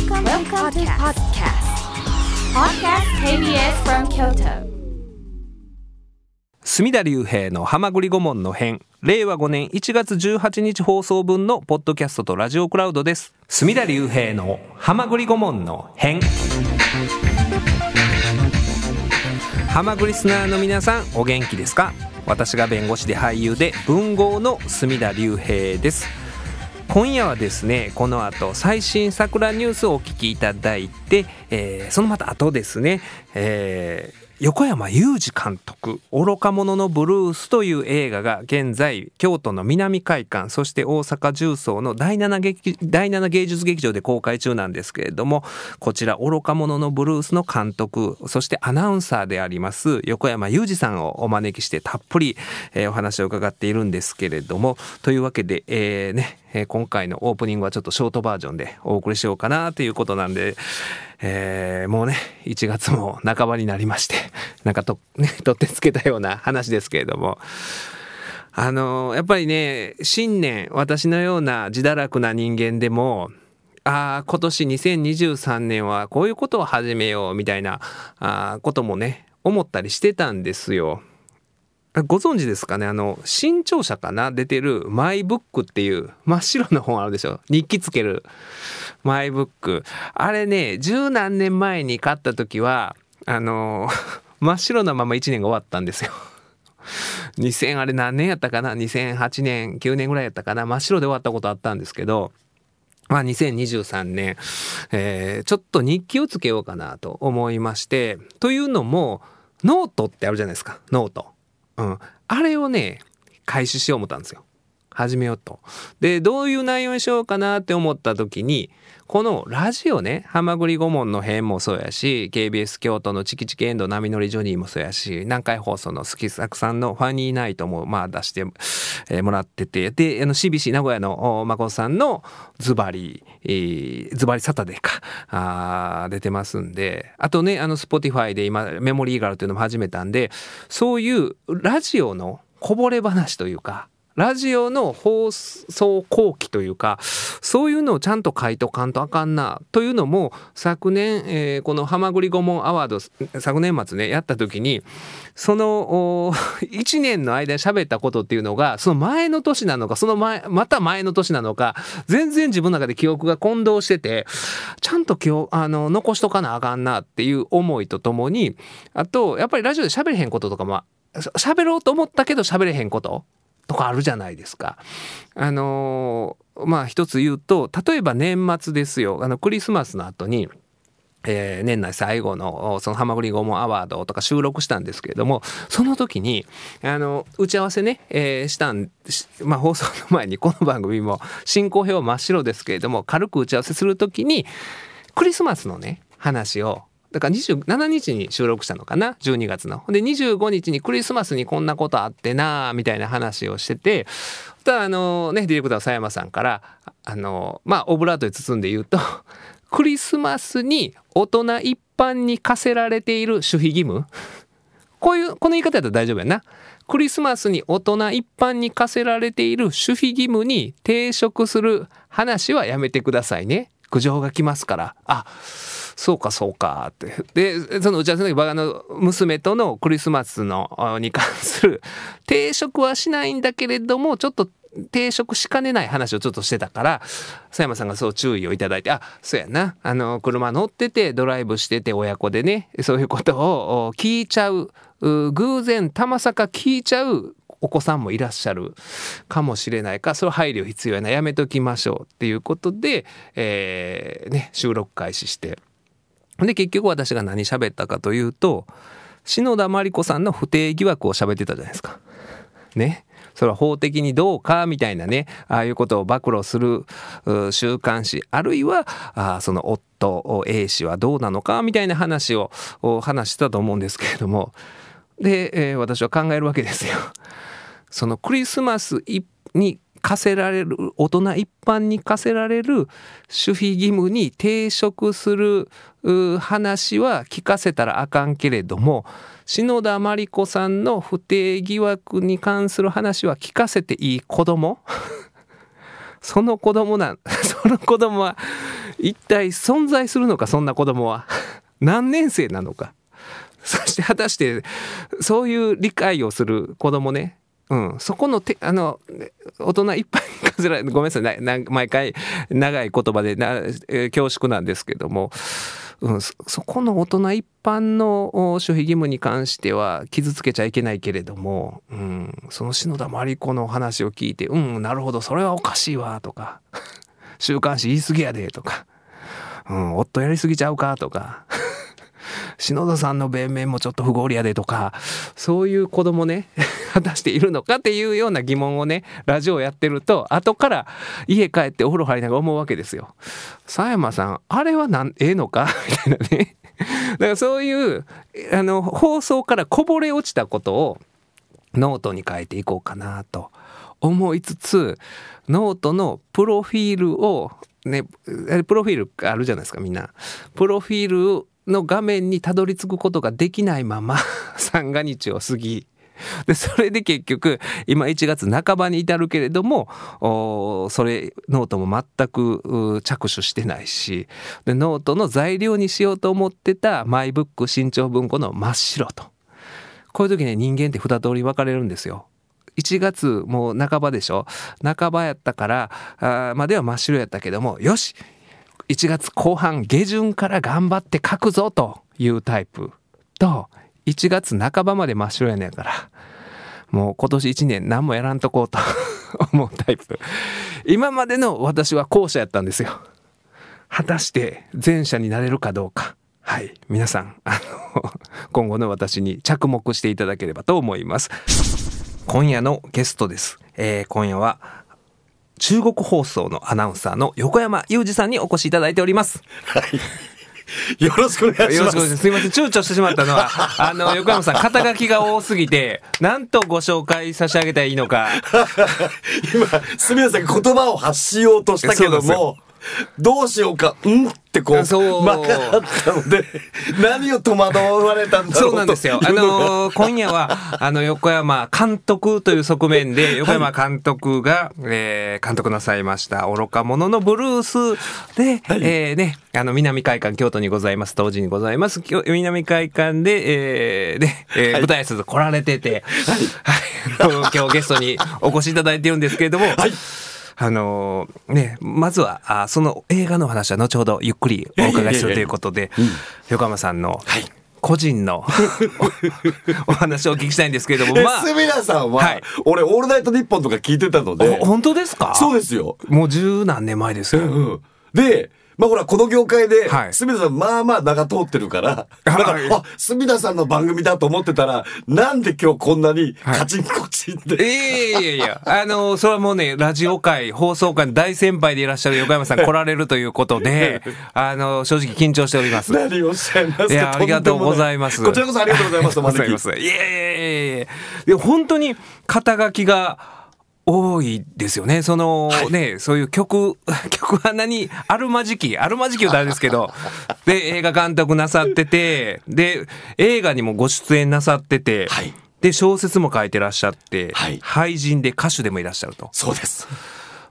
Welcome to podcast KBS from Kyoto。 隅田隆平のはまぐり顧問の編、令和5年1月18日放送分のポッドキャストとラジオクラウドです。隅田隆平のはまぐり顧問の編、はまぐりスナーの皆さんお元気ですか？私が弁護士で俳優で文豪の隅田隆平です。今夜はですね、この後最新桜ニュースをお聞きいただいて、そのまた後ですね、横山裕二監督愚か者のブルースという映画が現在京都の南会館、そして大阪十三の第7芸術劇場で公開中なんですけれども、こちら愚か者のブルースの監督、そしてアナウンサーであります横山裕二さんをお招きしてたっぷり、お話を伺っているんですけれども、というわけで、今回のオープニングはちょっとショートバージョンでお送りしようかなということなんで、もうね1月も半ばになりまして、なんか取ってつけたような話ですけれども、やっぱりね、新年、私のような自堕落な人間でも今年2023年はこういうことを始めようみたいなこともね思ったりしてたんですよ。ご存知ですかね、新潮社かな、出てるマイブックっていう真っ白の本あるでしょ、日記つけるマイブック。あれね、十何年前に買った時は真っ白なまま1年が終わったんですよ。あれ何年やったかな、2008年9年ぐらいやったかな、真っ白で終わったことあったんですけど、2023年、ちょっと日記をつけようかなと思いまして、というのもノートってあるじゃないですか、ノート、あれをね開始しよう思ったんですよ、始めようと。で、どういう内容にしようかなって思った時に、このラジオね、はまぐり顧問の編もそうやし、 KBS 京都のチキチキエンド波乗りジョニーもそうやし、南海放送の好きさくさんのファニーナイトも出してもらってて、で、CBC 名古屋の誠さんのズバリサタデーか出てますんで、あとね、Spotify で今メモリーガルというのも始めたんで、そういうラジオのこぼれ話というか、ラジオの放送後期というか、そういうのをちゃんと書いとかんとあかんなというのも、昨年、このはまぐり顧問アワード昨年末ねやった時に、その1年の間喋ったことっていうのが、その前の年なのか、また前の年なのか、全然自分の中で記憶が混同してて、ちゃんと残しとかなあかんなっていう思いとともに、あとやっぱりラジオで喋れへんこととかも、喋ろうと思ったけど喋れへんこととかあるじゃないですか。一つ言うと、例えば年末ですよ、クリスマスの後に、年内最後のそのはまぐり顧問アワードとか収録したんですけれども、その時に打ち合わせね、放送の前にこの番組も進行表は真っ白ですけれども、軽く打ち合わせする時にクリスマスのね話を、だから27日に収録したのかな、12月の。で、25日にクリスマスにこんなことあってなみたいな話をしてて、ディレクターの佐山さんからオブラートに包んで言うと、クリスマスに大人一般に課せられている守秘義務、この言い方だったら大丈夫やな。クリスマスに大人一般に課せられている守秘義務に抵触する話はやめてくださいね、苦情が来ますから。そうかそうかって。で、その打ち合わせの時、娘とのクリスマスに関する定食はしないんだけれども、ちょっと定食しかねない話をちょっとしてたから、佐山さんがそう注意をいただいて、そうやな、車乗っててドライブしてて親子でね、そういうことを聞いちゃう、偶然たまさか聞いちゃうお子さんもいらっしゃるかもしれないから、それ配慮必要やな、やめときましょうっていうことで、収録開始して、で、結局私が何喋ったかというと、篠田麻里子さんの不定疑惑を喋ってたじゃないですかね。それは法的にどうかみたいなね、ああいうことを暴露する週刊誌、あるいはその夫 A 氏はどうなのかみたいな話を話したと思うんですけれども、で、私は考えるわけですよ。そのクリスマスに課せられる、大人一般に課せられる守秘義務に抵触する話は聞かせたらあかんけれども、篠田麻里子さんの不定疑惑に関する話は聞かせていい子供その子供は一体存在するのか、そんな子供は何年生なのか、そして果たしてそういう理解をする子供ね、うん、そこのてあの大人いっぱい数えられごめんなさい毎回長い言葉で恐縮なんですけども、うん、そこの大人一般の守秘義務に関しては傷つけちゃいけないけれども、うん、その篠田麻里子の話を聞いて、うん、なるほど、それはおかしいわとか週刊誌言い過ぎやでとか、うん、夫やり過ぎちゃうかとか篠田さんの弁明もちょっと不合理やでとか、そういう子供ね果たしているのかっていうような疑問をね、ラジオやってると後から家帰ってお風呂入りながら思うわけですよ。佐山さんあれはええのかみたいなね。だからそういう放送からこぼれ落ちたことをノートに書いていこうかなと思いつつ、ノートのプロフィールをね、プロフィールあるじゃないですかみんな。プロフィールの画面にたどり着くことができないまま三が日を過ぎ、でそれで結局今1月半ばに至るけれども、それノートも全く着手してないし、でノートの材料にしようと思ってたマイブック新潮文庫の真っ白と、こういう時ね人間って2通り分かれるんですよ。1月もう半ばでしょ、半ばやったからまでは真っ白やったけども、よし1月後半下旬から頑張って書くぞというタイプと、1月半ばまで真っ白やねんからもう今年1年何もやらんとこうと思うタイプ。今までの私は後者やったんですよ。果たして前者になれるかどうか、はい皆さん今後の私に着目していただければと思います。今夜のゲストです、今夜は中国放送のアナウンサーの横山裕二さんにお越しいただいております。はい。よろしくお願いします。すいません。躊躇してしまったのは、横山さん、肩書きが多すぎて、なんとご紹介差し上げたらいいのか。今、すみません。言葉を発しようとしたけども、どうしようか、んってこう、間があったので、何を戸惑われたんだろうと。そうなんですよ。今夜は、横山監督という側面で、横山監督が、監督なさいました、愚か者のブルースで、はい、ね、南会館、京都にございます、当時にございます、南会館で、舞台挨拶来られてて、はいはい、今日ゲストにお越しいただいてるんですけれども、はい、ね、まずはその映画の話は後ほどゆっくりお伺いするということで、横山さんの個人の、はい、お話をお聞きしたいんですけれども、まあ、すみらさんは、はい、俺オールナイトニッポンとか聞いてたので。本当ですか？そうですよ。もう十何年前ですよ、うん、でまあほらこの業界で住田さんまあまあ名が通ってるから、はい、あ住田さんの番組だと思ってたら、なんで今日こんなにカチンコチンって、はい、いやいやいやそれはもうねラジオ界放送界の大先輩でいらっしゃる横山さん来られるということで正直緊張しております。何をおっしゃいますか。いやありがとうございます。こちらこそありがとうございます。ありがとうございます。いやいやいやいや本当に肩書きが多いですよね。その、はい、ね、そういう曲穴にあるまじき歌ですけど、で、映画監督なさってて、で、映画にもご出演なさってて、はい、で、小説も書いてらっしゃって、はい、俳人で歌手でもいらっしゃると。そうです。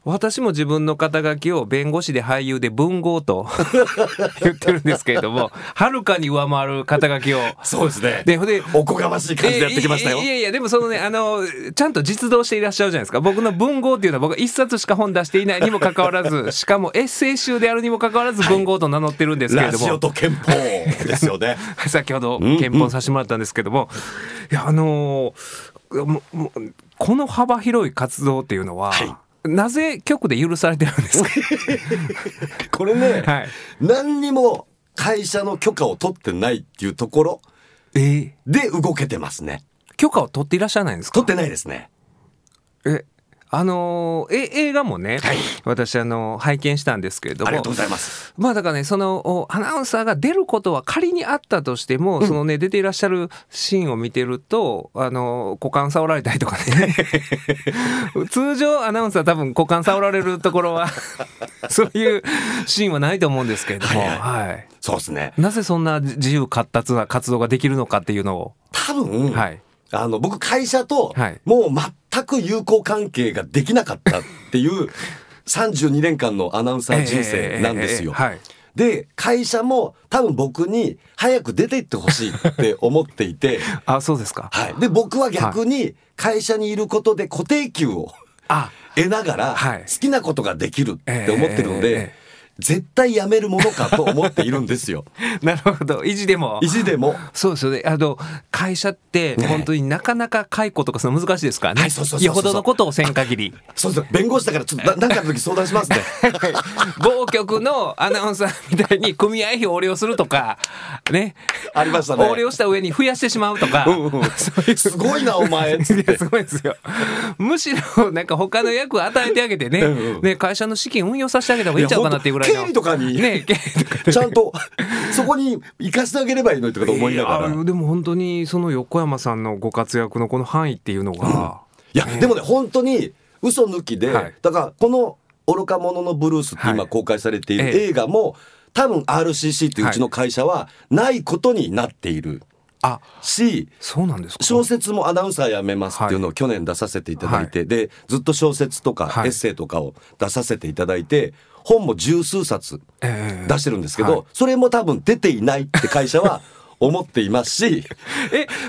私も自分の肩書きを弁護士で俳優で文豪と言ってるんですけれども、はるかに上回る肩書きを。そうですね。でおこがましい感じでやってきましたよ。いやいや、でもそのね、ちゃんと実動していらっしゃるじゃないですか。僕の文豪っていうのは僕は一冊しか本出していないにもかかわらず、しかもエッセイ集であるにもかかわらず文豪と名乗ってるんですけれども。ラジオと憲法ですよね。先ほど憲法させてもらったんですけども、いや、この幅広い活動っていうのは、はい、なぜ局で許されてるんですか。これね、はい、何にも会社の許可を取ってないっていうところで動けてますね。許可を取っていらっしゃらないんですか。取ってないですね。映画もね、はい、私拝見したんですけれども、ありがとうございます。まあだからね、そのアナウンサーが出ることは仮にあったとしても、うん、そのね出ていらっしゃるシーンを見てると股間触られたりとかね。通常アナウンサー多分股間触られるところはそういうシーンはないと思うんですけれども、はいはいはい、そうですね。なぜそんな自由闊達な活動ができるのかっていうのを多分、はい、僕会社ともう全く友好関係ができなかったっていう32年間のアナウンサー人生なんですよ。はい、で会社も多分僕に早く出ていってほしいって思っていてあ、そうですか、はい、で僕は逆に会社にいることで固定給を得ながら好きなことができるって思ってるので、絶対やめるものかと思っているんですよなるほど、意地でもそうですよね。会社って本当になかなか解雇とかその難しいですからね、はい、そうよほどのことをせん限りそうそう、弁護士だからちょっと何かの時相談しますね某局のアナウンサーみたいに組合費を横領するとかね、ありましたね、横領した上に増やしてしまうとかすごいなお前っていやすごいですよ。むしろなんか他の役を与えてあげて ね、 ね、会社の資金運用させてあげた方がいいんちゃうかなっていうぐらい、経理とかにちゃんとそこに生かしてあげればいいのとかと思いながらでも本当にその横山さんのご活躍のこの範囲っていうのが、うん、いや、でもね本当に嘘抜きで、はい、だからこの愚か者のブルースって今公開されている映画も、多分 RCC っていううちの会社はないことになっている、はい、そうなんですか。小説もアナウンサー辞めますっていうのを去年出させていただいて、はい、でずっと小説とかエッセイとかを出させていただいて、はい、本も十数冊出してるんですけど、それも多分出ていないって会社は思っていますし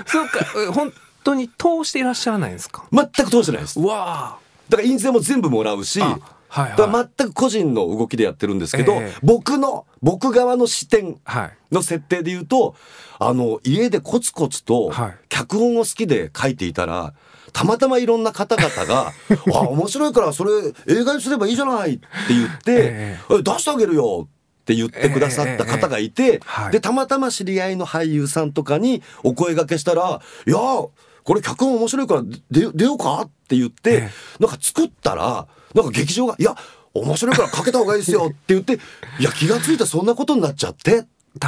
そうか、本当に通していらっしゃらないんですか。全く通してないです。うわ、だから印税も全部もらうし、はいはい、全く個人の動きでやってるんですけど、僕側の視点の設定で言うと、家でコツコツと脚本を好きで書いていたら、たまたまいろんな方々があ、面白いからそれ映画にすればいいじゃないって言って出してあげるよって言ってくださった方がいて、でたまたま知り合いの俳優さんとかにお声掛けしたら、いやこれ脚本面白いから出ようかって言って、なんか作ったら、なんか劇場がいや面白いからかけた方がいいですよって言って、いや気がついたらそんなことになっちゃってっ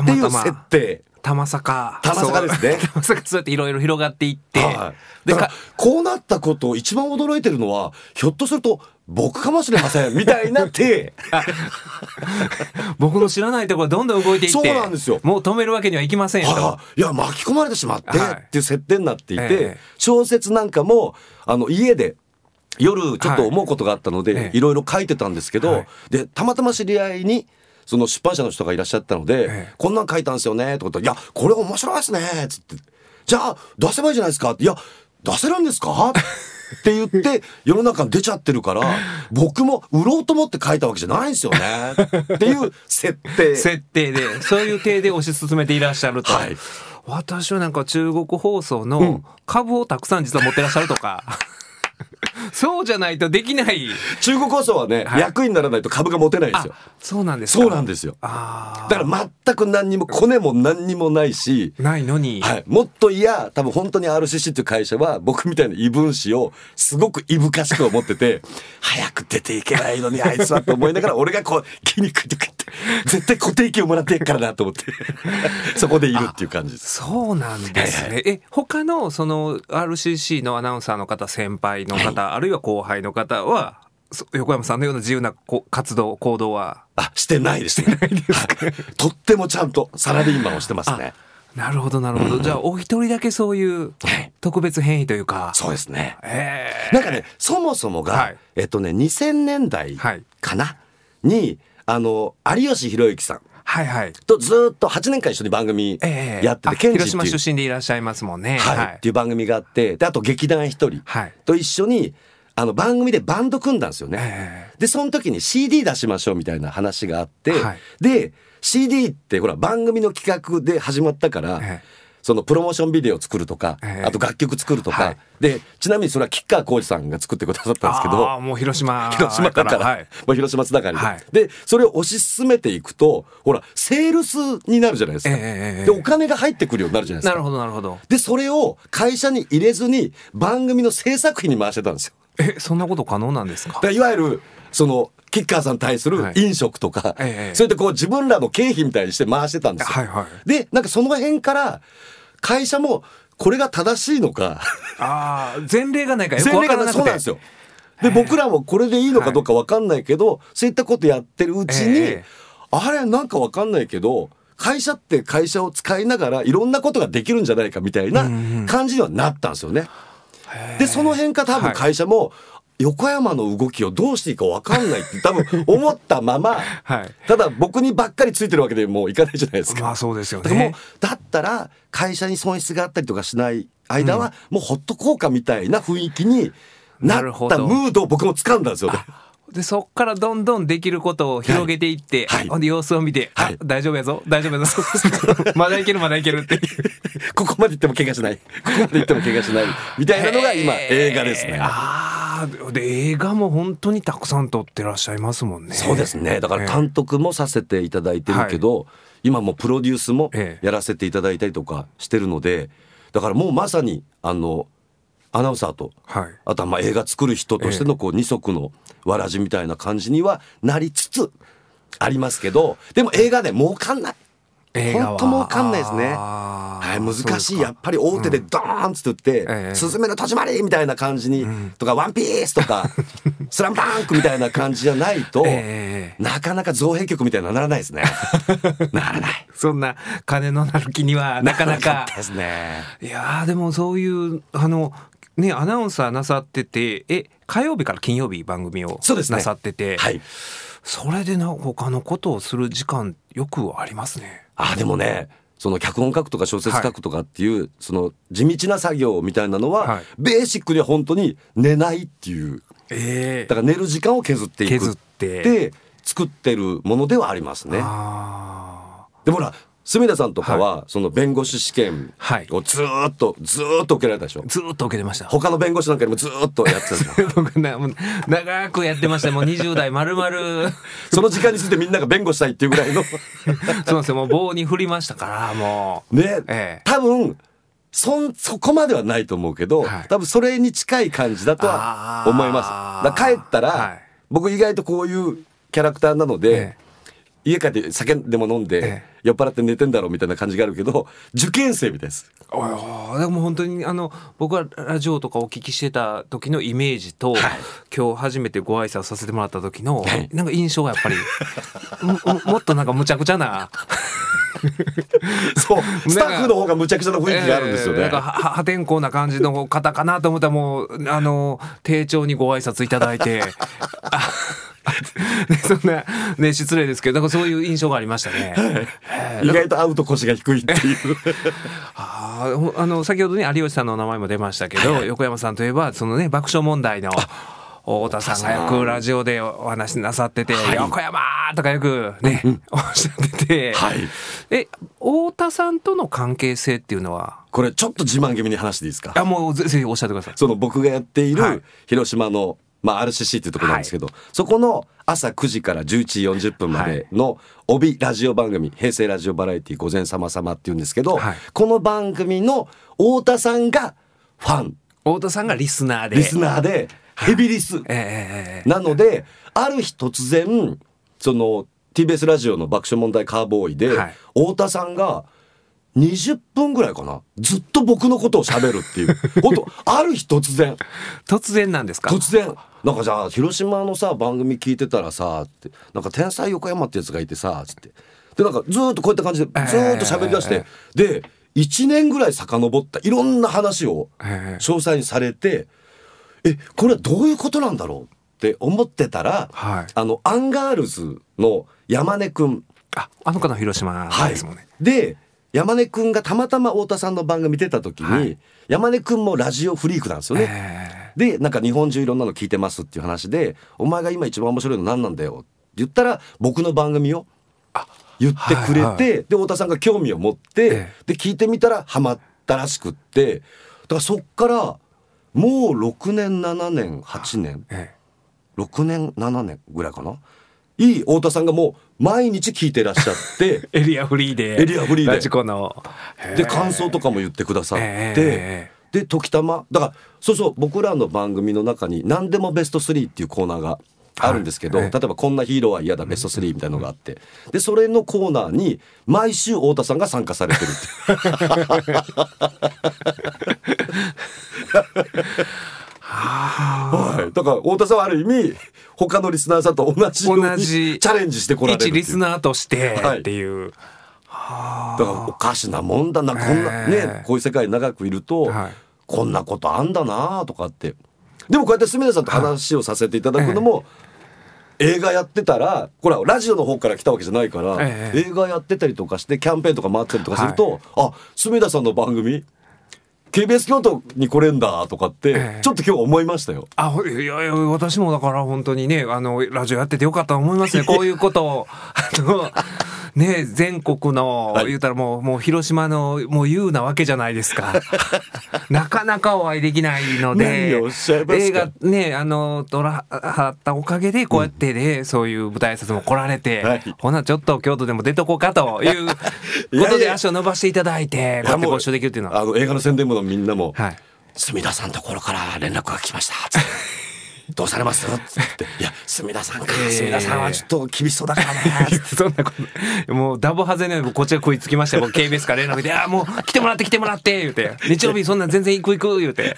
ていう設定。たまさかですね。たまさかそうやっていろいろ広がっていって、はい、でこうなったことを一番驚いてるのはひょっとすると僕かもしれませんみたいな手僕の知らないところどんどん動いていって、そうなんですよ、もう止めるわけにはいきませんと、いや巻き込まれてしまってっていう設定になっていて、小説なんかも家で夜ちょっと思うことがあったのでいろいろ書いてたんですけど、でたまたま知り合いにその出版社の人がいらっしゃったので、こんなん書いたんですよねとか言ったら、いやこれ面白いですねっつって、じゃあ出せばいいじゃないですかって、いや出せるんですかって言って世の中に出ちゃってるから、僕も売ろうと思って書いたわけじゃないんですよねっていう設定でそういう体で推し進めていらっしゃると、はい、私はなんか中国放送の株をたくさん実は持ってらっしゃるとか、そうじゃないとできない。中国放送はね、役にならないと株が持てないですよ。そうなんですか。そうなんですよ。だから全く何にもコネも何にもないし、ないのに、はい、もっといや多分本当に RCC っていう会社は僕みたいな異分子をすごくいぶかしく思ってて早く出ていけないのにあいつはと思いながら、俺がこう気に食って食って絶対固定給をもらってやっからなと思ってそこでいるっていう感じです。そうなんですね、はいはい、他のその RCC のアナウンサーの方、先輩の方、はい、あるいは後輩の方は横山さんのような自由な活動行動はしてないですねとってもちゃんとサラリーマンをしてますね。なるほどなるほど、じゃあお一人だけそういう特別変異というか、そうですね、なんかね、そもそもが、はい、2000年代かな、はい、に有吉弘行さん、はいはい、とずっと8年間一緒に番組やってて、ケンジっていう広島出身でいらっしゃいますもんね、はいはい、っていう番組があって、であと劇団一人と一緒に番組でバンド組んだんですよね、でその時に CD 出しましょうみたいな話があって、はい、で CD ってほら番組の企画で始まったから、そのプロモーションビデオ作るとか、あと楽曲作るとか、はい、でちなみにそれは吉川晃司さんが作ってくださったんですけど、もう広島だから、はい、もう広島つながりで、はい、でそれを推し進めていくとほらセールスになるじゃないですか、でお金が入ってくるようになるじゃないですか。なるほどなるほど。でそれを会社に入れずに番組の制作費に回してたんですよ。そんなこと可能なんですか。いわゆるその吉川さんに対する飲食とか、それでこう自分らの経費みたいにして回してたんですよ、はいはい、でなんかその辺から会社もこれが正しいのか前例がないからよく分からなくて、そうなんですよ。で僕らもこれでいいのかどうか分かんないけど、そういったことやってるうちに、あれなんか分かんないけど会社って会社を使いながらいろんなことができるんじゃないかみたいな感じにはなったんですよね。でその辺から多分会社も、横山の動きをどうしていいか分かんないって多分思ったまま、はい、ただ僕にばっかりついてるわけでもういかないじゃないですか。まあそうですよね。もうだったら会社に損失があったりとかしない間はもうほっとこうかみたいな雰囲気になったムードを僕も掴んだんですよね。でそっからどんどんできることを広げていって、はいはい、で様子を見て、はい、大丈夫やぞ大丈夫やぞまだいけるまだいけるってここまで行っても怪我しないここまで行っても怪我しないみたいなのが今映画ですね。あで映画も本当にたくさん撮ってらっしゃいますもんね。そうですね。だから監督もさせていただいてるけど、はい、今もプロデュースもやらせていただいたりとかしてるので、だからもうまさにアナウンサーと、はい、あとはまあ映画作る人としてのこう二足のわらじみたいな感じにはなりつつありますけど、でも映画で儲かんない、本当儲かんないですね、はい、難しい。やっぱり大手でドーンつって「すずめの戸締まり」みたいな感じに、とか「ワンピース」とか「スラムダンク」みたいな感じじゃないと、なかなか造幣局みたいにならないですねならない。そんな金のなる気にはなかなかですね。いやでもそういうね、アナウンサーなさってて、火曜日から金曜日番組をなさってて、 そうですね、はい、それで他のことをする時間よくありますね。あでもね、その脚本書くとか小説書くとかっていう、はい、その地道な作業みたいなのは、はい、ベーシックには本当に寝ないっていう、だから寝る時間を削っていくって作ってるものではありますね。あでもほら住田さんとかは、はい、その弁護士試験をずーっと受けられたでしょ。ずーっと受けてました。他の弁護士なんかにもずーっとやってたでしょ僕長くやってました。もう20代丸々その時間についてみんなが弁護したいっていうぐらいのそうですよ。もう棒に振りましたからもうね、多分そこまではないと思うけど、はい、多分それに近い感じだとは思います。だから帰ったら、はい、僕意外とこういうキャラクターなので、家帰って酒でも飲んで、酔っ払って寝てんだろうみたいな感じがあるけど、受験生みたいです。あでも本当に僕はラジオとかお聞きしてた時のイメージと、はい、今日初めてご挨拶させてもらった時の、はい、なんか印象がやっぱりもっとなんかむちゃくちゃなそうスタッフの方がむちゃくちゃな雰囲気があるんですよね。なんか破天荒な感じの方かなと思ったら、もう丁重にご挨拶いただいてそんな、ね、失礼ですけど、なんかそういう印象がありましたね、はい、意外と会うと腰が低いっていう先ほどね有吉さんのお名前も出ましたけど、横山さんといえばそのね爆笑問題の太田さんがよくラジオでお話なさってて、はい、横山とかよくね、おっしゃってて、はい、太田さんとの関係性っていうのは、これちょっと自慢気味に話していいですか。あもうぜひおっしゃってください。その僕がやっている、はい、広島のまあ、RCC っていうところなんですけど、はい、そこの朝9時から11時40分までの帯ラジオ番組、平成ラジオバラエティ午前様様っていうんですけど、はい、この番組の太田さんがファン、太田さんがリスナーでヘビリス、なのである日突然その TBS ラジオの爆笑問題カーボーイで、はい、太田さんが20分ぐらいかな、ずっと僕のことを喋るっていう本当ある日突然なんですか。突然なんか、じゃあ広島のさ番組聞いてたらさって、なんか天才横山ってやつがいてさつって、でなんかずーっとこういった感じでずーっと喋りだして、で1年ぐらい遡ったいろんな話を詳細にされて、これはどういうことなんだろうって思ってたら、はい、アンガールズの山根くん、あの方の広島ですもんね、はい、で山根くんがたまたま太田さんの番組出た時に、はい、山根くんもラジオフリークなんですよね、でなんか日本中いろんなの聞いてますっていう話で、お前が今一番面白いの何なんだよって言ったら僕の番組を言ってくれて、はいはい、で太田さんが興味を持って、で聞いてみたらハマったらしくって、だからそっからもう6年7年8年、6年7年ぐらいかな、いい太田さんがもう毎日聞いてらっしゃってエリアフリーでラジコので感想とかも言ってくださって、で時たまだからそう僕らの番組の中に何でもベスト3っていうコーナーがあるんですけど、例えばこんなヒーローは嫌だベスト3みたいなのがあって、でそれのコーナーに毎週太田さんが参加されてるってはい、だから太田さんはある意味他のリスナーさんと同じチャレンジしてこられる、一リスナーとしてっていう、はい、だからおかしなもんだな、こんなねこういう世界に長くいると、はい、こんなことあんだなとかってでもこうやって住田さんと話をさせていただくのも、映画やってたら、これはラジオの方から来たわけじゃないから、映画やってたりとかしてキャンペーンとか回ってたりとかすると、あ、住田さんの番組KBS 京都に来れんだとかってちょっと今日思いましたよ。いやいや、私もだから本当にね、ラジオやっててよかったと思いますね。こういうことをね、全国の、言うたらもう広島のもう優なわけじゃないですか。なかなかお会いできないので、映画ね、撮らはったおかげでこうやってね、うん、そういう舞台挨拶も来られて、はい、ほなちょっと京都でも出とこうかということで足を伸ばしていただいて、こうやってご一緒できるっていうのは、映画の宣伝もみんなも、はい、住田さんのところから連絡が来ましたってどうされますっていや住田さんか、住田さんはちょっと厳しそうだからねそんなこともうダボハゼのようにこっちが食いつきましたよ。 KBS から連絡であもう来てもらって言うて日曜日そんなん全然行く言うて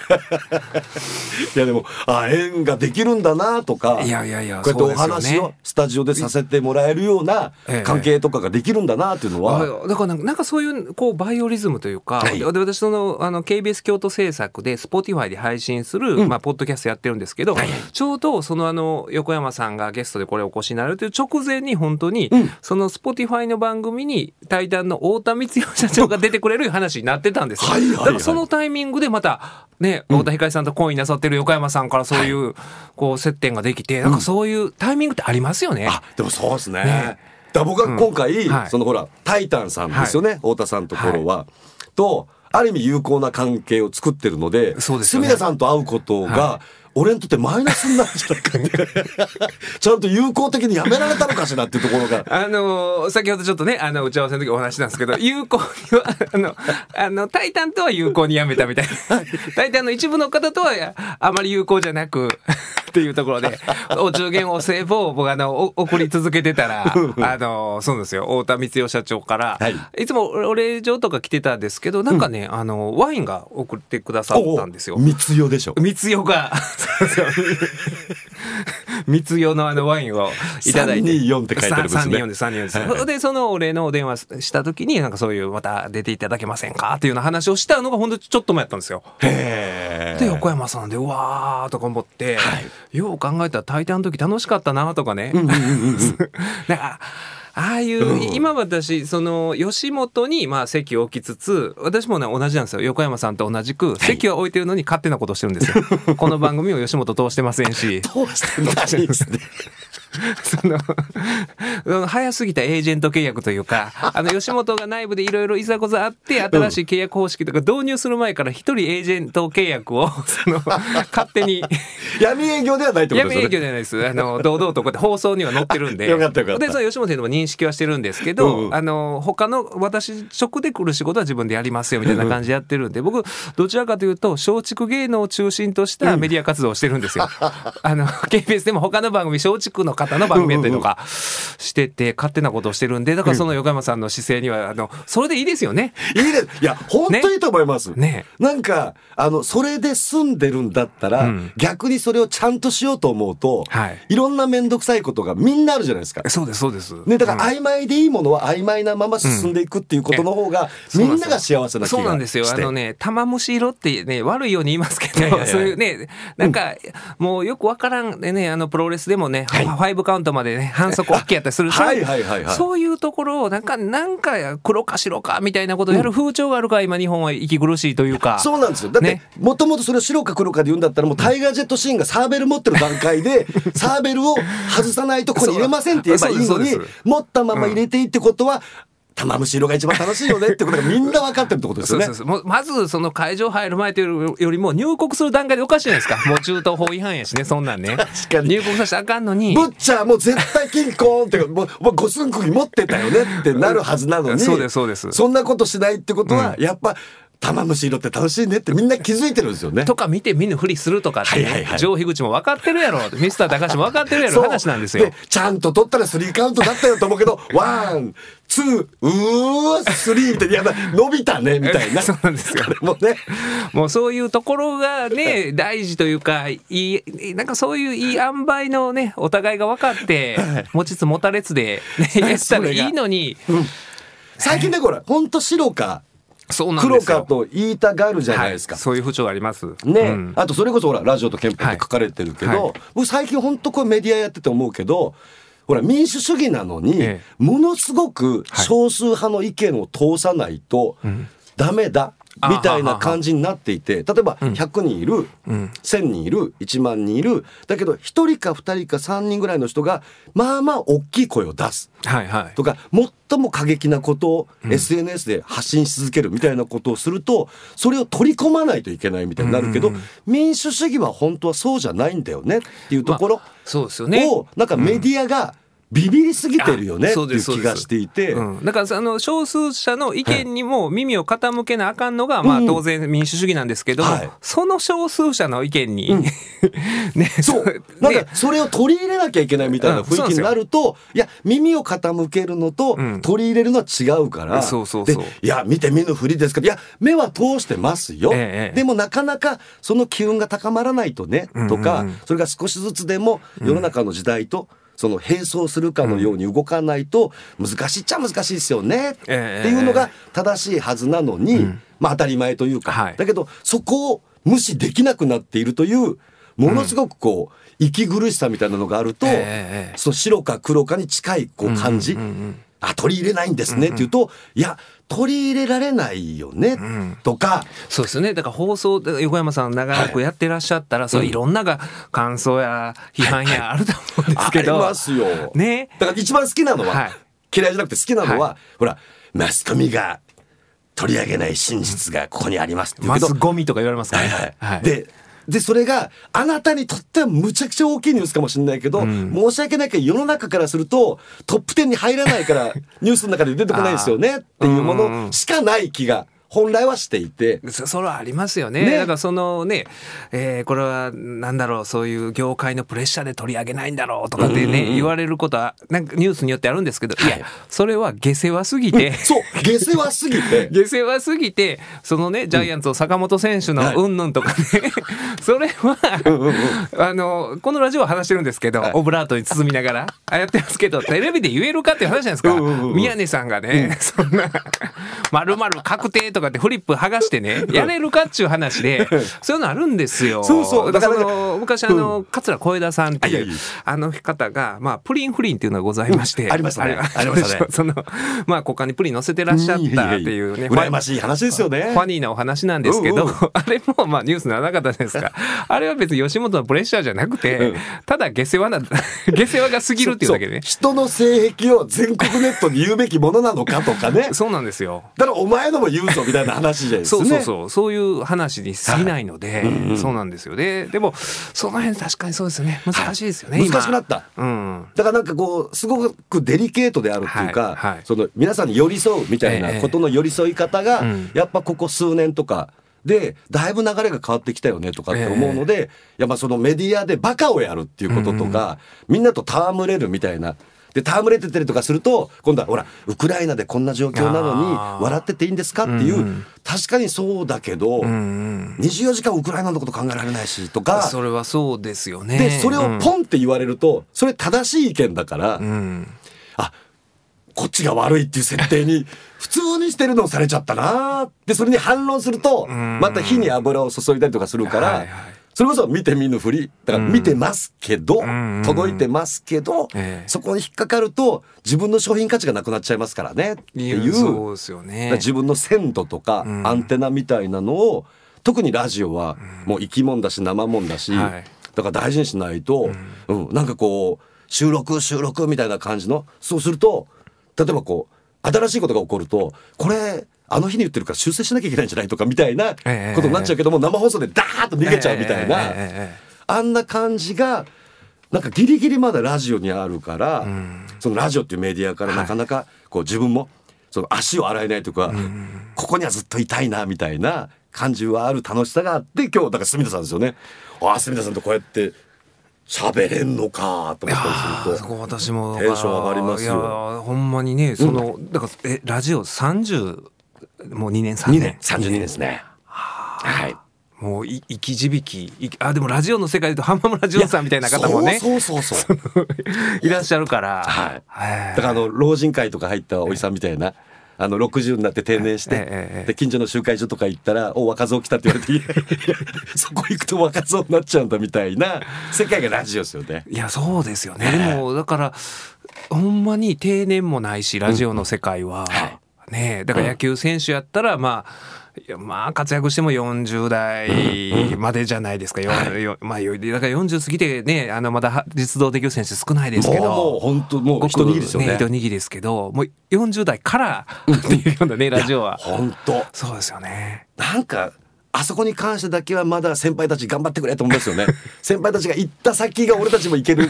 いやでも縁ができるんだなとか、いやこうやってお話をスタジオでさせてもらえるような関係とかができるんだなっていうのは、だからなんかそういうこうバイオリズムというか、はい、私KBS 京都制作で Spotify で配信する、ポッドキャストやってるんですけど、はい、ちょうどその横山さんがゲストでこれお越しになるという直前に本当にその Spotify の番組に対談の太田光代社長が出てくれる話になってたんですよ。だからそのタイミングでまたね、太田光さんと懇意なさってる横山さんからそういうこう接点ができて、なんかそういうタイミングってありますよね。でもそうですね。だ僕が今回そのほらタイタンさんですよね、太田さんのところはとある意味有効な関係を作ってるので、住田さんと会うことが俺にとってマイナスになるんじゃないかってちゃんと友好的にやめられたのかしらっていうところが先ほどちょっとね打ち合わせの時お話なんですけど、友好にはタイタンとは友好にやめたみたいなタイタンの一部の方とはあまり友好じゃなくっていうところでお中元お歳暮を僕送り続けてたらそうですよ、太田光代社長から、はい、いつもお礼状とか来てたんですけど、なんかね、ワインが送ってくださったんですよ。光代でしょ。光代が密用のワインをいただいて324って書いてあるんですね。324でそのお礼のお電話した時になんかそういうまた出ていただけませんかっていうような話をしたのがほんとちょっと前やったんですよ。へで横山さんでうわーとか思って、はい、よう考えたら対談の時楽しかったなとかね、なんかああいう、今私その吉本にまあ席を置きつつ、私もね同じなんですよ。横山さんと同じく席は置いてるのに勝手なことをしてるんですよ、はい、この番組を吉本通してませんし通してないですね早すぎたエージェント契約というか、吉本が内部でいろいろいざこざあって新しい契約方式とか導入する前から一人エージェント契約を勝手に闇営業ではないってことですよね。闇営業ではないです。堂々とこうやって放送には載ってるんでよかったよかった。でその吉本でも認識はしてるんですけど、他の私職で来る仕事は自分でやりますよみたいな感じでやってるんで、僕どちらかというと松竹芸能を中心としたメディア活動をしてるんですよ。KBS でも他の番組松竹の方の番組やったりとかしてて、勝手なことをしてるんで、だからその横山さんの姿勢にはそれでいいですよね。いいです。いや本当にいいと思います。ね、なんかそれで済んでるんだったら、逆にそれをちゃんとしようと思うと、いろんなめんどくさいことがみんなあるじゃないですか。そうですそうです。ね、だから曖昧でいいものは曖昧なまま進んでいくっていうことの方が、みんなが幸せな気がして。そうなんですよ。玉虫色ってね悪いように言いますけど、そういうねなんか、もうよくわからんでねプロレスでもね。ファイブカウントまでね反則 OK やったりするそういうところをなんか黒か白かみたいなことをやる風潮があるから、今日本は息苦しいというか。そうなんですよ。だってもともとそれを白か黒かで言うんだったら、もうタイガージェットシーンがサーベル持ってる段階でサーベルを外さないとここに入れませんって言えばいいのに、持ったまま入れていいってことは玉虫色が一番楽しいよねってことがみんな分かってるってことですよね。そうそうそう。まずその会場入る前というよりも入国する段階でおかしいじゃないですか。もう中東法違反やしね、そんなんね。確かに入国させたらあかんのに、ブッチャーもう絶対金コーンってもう五寸釘持ってたよねってなるはずなのにそうですそうです。そんなことしないってことは、やっぱ玉虫色って楽しいねってみんな気づいてるんですよね。とか見て見ぬふりするとかって、上樋口も分かってるやろ、ミスター高橋も分かってるやろ話なんですよ。でちゃんと取ったら3カウントだったよと思うけどワンツー3みたいな、伸びたねみたいなそうなんですよ。もうね、もうそういうところがね大事というか、なんかそういういい塩梅のね、お互いが分かって持ちつ持たれつでやったらいいのに、最近ねこれほんと白かそうなんですよ。黒かと言いたがるじゃないですか、はい、そういう風潮ありますね、うん、あとそれこそほらラジオと憲法って書かれてるけど、はいはい、僕最近本当これメディアやってて思うけど、ほら民主主義なのに、ものすごく少数派の意見を通さないとダメだ、みたいな感じになっていて、例えば100人いる、うん、1000人いる、1万人いる、だけど1人か2人か3人ぐらいの人がまあまあ大きい声を出す、はいはい、とか最も過激なことを SNS で発信し続けるみたいなことをすると、それを取り込まないといけないみたいになるけど、うんうん、民主主義は本当はそうじゃないんだよねっていうところを、まあそうですよね、なんかメディアがビビりすぎてるよねっていう気がしていて、うん、だから少数者の意見にも耳を傾けなあかんのが、はい、まあ、当然民主主義なんですけど、うん、はい、その少数者の意見に、うんね、そうなんか、ね、それを取り入れなきゃいけないみたいな雰囲気になると、うん、いや耳を傾けるのと取り入れるのは違うから、うん、そうそうそう、でいや見て見ぬふりですから、いや目は通してますよ、でもなかなかその機運が高まらないとね、とか、うんうんうん、それが少しずつでも世の中の時代と、うん、その並走するかのように動かないと難しいっちゃ難しいですよねっていうのが正しいはずなのに、まあ当たり前というか、だけどそこを無視できなくなっているというものすごくこう息苦しさみたいなのがあると、その白か黒かに近いこう感じ、あ、取り入れないんですねっていうと、いや取り入れられないよね、うん、とか、そうですね、だから放送横山さん長らくやってらっしゃったら、はい、そういろんなが感想や批判やあると思うんですけど、はいはい、ありますよ、ね、だから一番好きなのは、はい、嫌いじゃなくて好きなのは、はい、ほらマスコミが取り上げない真実がここにありますっていうけど、マスゴミとか言われますからね、はいはいはい、でそれがあなたにとってはむちゃくちゃ大きいニュースかもしれないけど、うん、申し訳ないけど世の中からするとトップ10に入らないからニュースの中で出てこないですよねっていうものしかない気が本来はしていて、それはありますよね。だからそのね、これはなんだろう、そういう業界のプレッシャーで取り上げないんだろうとかってね、うんうん、言われることはなんかニュースによってあるんですけど、はい、いやそれは下世話すぎて、うん、そう下世話すぎて下世話すぎて、そのねジャイアンツの坂本選手のうんぬんとかね、はい、それはこのラジオは話してるんですけど、はい、オブラートに包みながらやってますけど、テレビで言えるかっていう話じゃないですか、うんうんうん、宮根さんがね、うん、そんな丸々確定とかってフリップ剥がしてねやれるかっちゅう話でそういうのあるんですよ。そうそう、だから昔桂小枝さんっていうあの方が、まあ、プリンフリンっていうのがございまして、うん、ありましたね、ありましたね、そのまあ股間にプリン乗せてらっしゃったっていうね、羨ましい話ですよね、ファニーなお話なんですけど、うんうん、あれもまあニュースにならなかったじゃないですかあれは別に吉本のプレッシャーじゃなくて、うん、ただ下世話が過ぎるっていうだけでね、人の性癖を全国ネットに言うべきものなのかとかねそうなんですよ、だからお前のも言うぞみたいな話じゃないですか、ね、そういう話に過ぎないので、はい、うんうん、そうなんですよね。でもその辺確かにそうですよね、難しいですよね、はい、難しくなった、うん、だからなんかこうすごくデリケートであるっていうか、はいはい、その皆さんに寄り添うみたいなことの寄り添い方が、やっぱここ数年とかでだいぶ流れが変わってきたよねとかって思うので、やっぱそのメディアでバカをやるっていうこととか、みんなと戯れるみたいなで戯れてたりとかすると、今度はほらウクライナでこんな状況なのに笑ってていいんですかっていう、うん、確かにそうだけど、うん、24時間ウクライナのこと考えられないしとか、それはそうですよね。でそれをポンって言われると、うん、それ正しい意見だから、うん、あこっちが悪いっていう設定に普通にしてるのをされちゃったなで、それに反論すると、うん、また火に油を注いだりとかするから、はいはい、それこそ見て見ぬふりだから見てますけど、うん、届いてますけど、そこに引っかかると自分の商品価値がなくなっちゃいますからねっていう、そうですよね、自分の鮮度とかアンテナみたいなのを、特にラジオはもう生き物だし生物だし、うん、だから大事にしないと、うんうん、なんかこう収録みたいな感じの、そうすると例えばこう新しいことが起こると、これあの日に言ってるから修正しなきゃいけないんじゃないとかみたいなことになっちゃうけども、生放送でダーッと逃げちゃうみたいな、あんな感じがなんかギリギリまだラジオにあるから、そのラジオっていうメディアからなかなかこう自分もその足を洗えないとか、ここにはずっといたいなみたいな感じはある楽しさがあって、今日だから住田さんですよね、あ住田さんとこうやって喋れんのかと思ったりすると、そこ私もテンション上がりますよ。いやほんまにね、そのだからラジオ30もう2年3年2年32年ですね、はい、もう生き字引き、あでもラジオの世界で言うと浜村淳さんみたいな方もね、そういらっしゃるから、はい、だから老人会とか入ったおじさんみたいな、60になって定年して、で近所の集会所とか行ったらお若造来たって言われてそこ行くと若造になっちゃうんだみたいな世界がラジオですよね。いやそうですよね、でもだからほんまに定年もないしラジオの世界は、ねえ、だから野球選手やったらまあ活躍しても40代までじゃないですか、まあ、だから40過ぎてねまだ実動できる選手少ないですけど、もう本当もう一握りですよね、一握りですけどもう40代からっていうようなねラジオは本当そうですよね。なんかあそこに関してだけはまだ先輩たち頑張ってくれと思いますよね先輩たちが行った先が俺たちも行ける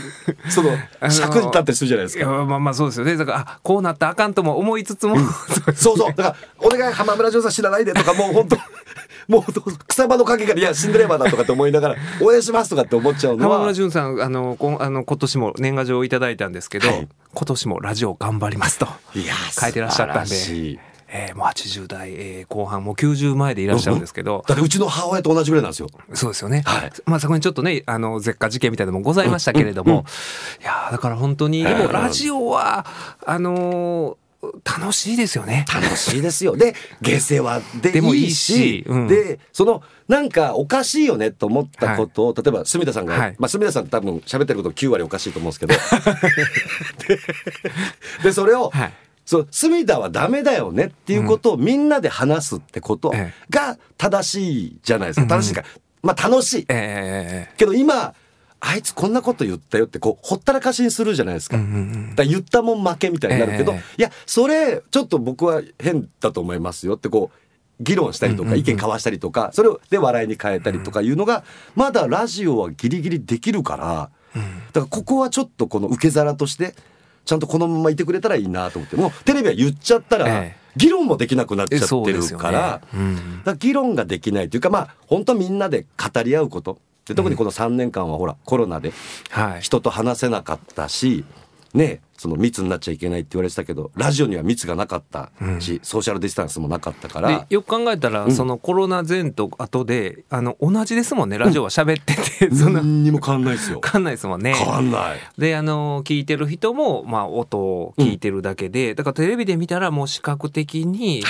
その尺に立ってる人じゃないですか。まあそうですよね。だからこうなったらあかんとも思いつつもそうだからお願い浜村城さん知らないでとかもう本当もう草場の陰からいやシンデレラだとかって思いながら応援しますとかって思っちゃうのは浜村淳さん今年も年賀状をいただいたんですけど、今年もラジオ頑張りますと書いてらっしゃったんで、もう80代、後半もう90前でいらっしゃるんですけど、だってうちの母親と同じぐらいなんですよ。そうですよね、まあ、そこにちょっとね舌下事件みたいなのもございましたけれども、いやだから本当にでもラジオは楽しいですよね。楽しいですよ。で下世話でもいいし、でそのなんかおかしいよねと思ったことを、例えば住田さんが、まあ、住田さん多分喋ってること9割おかしいと思うんですけどでそれを、隅田はダメだよねっていうことをみんなで話すってことが正しいじゃないですか。正しいか、まあ楽しい、けど今あいつこんなこと言ったよってこうほったらかしにするじゃないですか、だから言ったもん負けみたいになるけど、いやそれちょっと僕は変だと思いますよってこう議論したりとか意見交わしたりとか、それで笑いに変えたりとかいうのがまだラジオはギリギリできるから、だからここはちょっとこの受け皿としてちゃんとこのままいてくれたらいいなと思って、もうテレビは言っちゃったら議論もできなくなっちゃってるから、だから議論ができないというか、まあ本当みんなで語り合うことで、特にこの3年間はほらコロナで人と話せなかったし、ね、その密になっちゃいけないって言われてたけどラジオには密がなかったし、ソーシャルディスタンスもなかったから、でよく考えたら、そのコロナ前と後で同じですもんね。ラジオは喋ってて、何にも変わんないですよ。変わんないですもんね。変わんないで、聞いてる人も、まあ、音を聞いてるだけで、だからテレビで見たらもう視覚的に、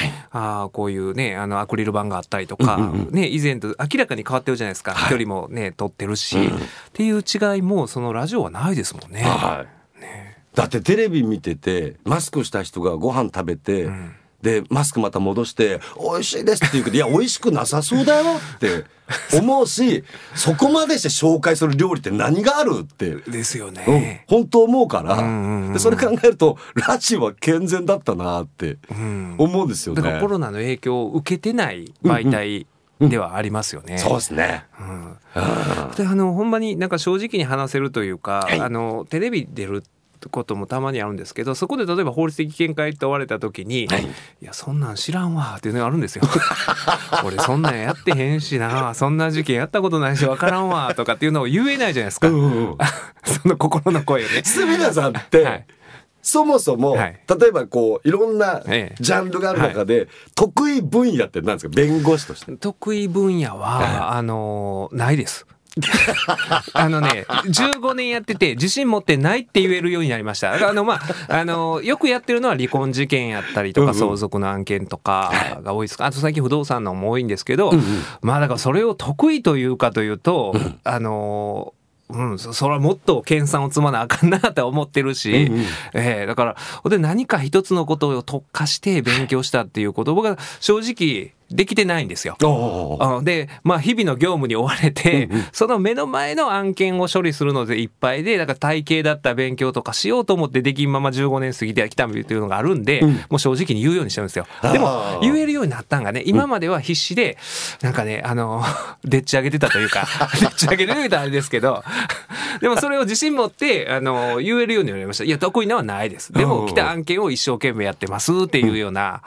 こういうねアクリル板があったりとか、ね、以前と明らかに変わってるじゃないですか、距離もね取ってるし、っていう違いもそのラジオはないですもんね。だってテレビ見ててマスクした人がご飯食べて、でマスクまた戻して美味しいですって言うけどいや美味しくなさそうだよって思うしそこまでして紹介する料理って何があるってですよね、本当思うから、でそれ考えるとラジオは健全だったなって思うんですよね、だからコロナの影響を受けてない媒体、ではありますよね。そうですね。でほんまになんか正直に話せるというか、テレビ出ることもたまにあるんですけど、そこで例えば法律的見解問われた時に、いやそんなん知らんわっていうのがあるんですよ俺そんなんやってへんしな、そんな事件やったことないしわからんわとかっていうのを言えないじゃないですかその心の声をね。住田さんって、そもそも、例えばこういろんなジャンルがある中で、得意分野って何ですか？弁護士として得意分野は、ないです15年やってて自信持ってないって言えるようになりました。よくやってるのは離婚事件やったりとか相続の案件とかが多いですか。あと最近不動産のも多いんですけど、まあだからそれを得意というかというと、それはもっと研鑽を積まなあかんなと思ってるし、だからで何か一つのことを特化して勉強したっていうこと僕が正直できてないんですよ。で、まあ、日々の業務に追われて、その目の前の案件を処理するのでいっぱいで、だから体系だった勉強とかしようと思ってできんまま15年過ぎてきたというのがあるんで、もう正直に言うようにしてるんですよ。でも言えるようになったんがね、今までは必死でなんかねでっち上げてたというかでっち上げてたんですけどでもそれを自信持って言えるようになりました。いや得意なのはないです。でも来た案件を一生懸命やってますっていうような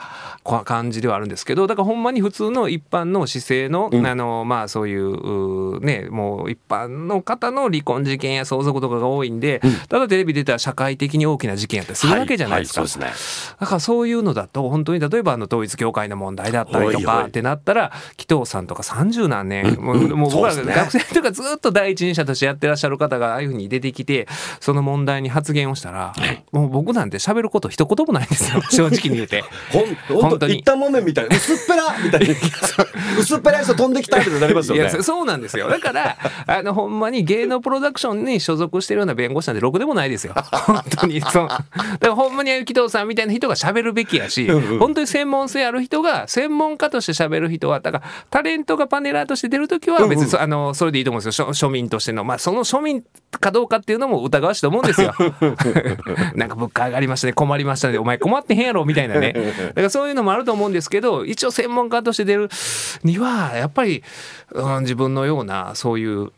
感じではあるんですけど、だからほんままに普通の一般の市政の、まあ、そういう、ね、もう一般の方の離婚事件や相続とかが多いんで、ただテレビ出たら社会的に大きな事件やったりするわけじゃないですか。はいはい、そうですね。だからそういうのだと本当に例えば統一教会の問題だったりとかってなったら紀藤さんとか30何年、もう僕ら学生とかずっと第一人者としてやってらっしゃる方がああいうふうに出てきてその問題に発言をしたら、もう僕なんて喋ること一言もないんですよ正直に言うて本当にいったもめみたいな薄っぺらみたいな薄っぺらい人飛んできたってなりますよね。いやそうなんですよ。だからほんまに芸能プロダクションに所属してるような弁護士なんてろくでもないですよ本当にそうだからほんまに紀藤さんみたいな人が喋るべきやし、本当に専門性ある人が専門家として喋る人はだからタレントがパネラーとして出るときは別にそれでいいと思うんですよ。庶民としての、まあ、その庶民かどうかっていうのも疑わしいと思うんですよなんか物価上がりましたね困りましたねお前困ってへんやろみたいなねだからそういうのもあると思うんですけど、一応専門家として出るにはやっぱり、自分のようなそういう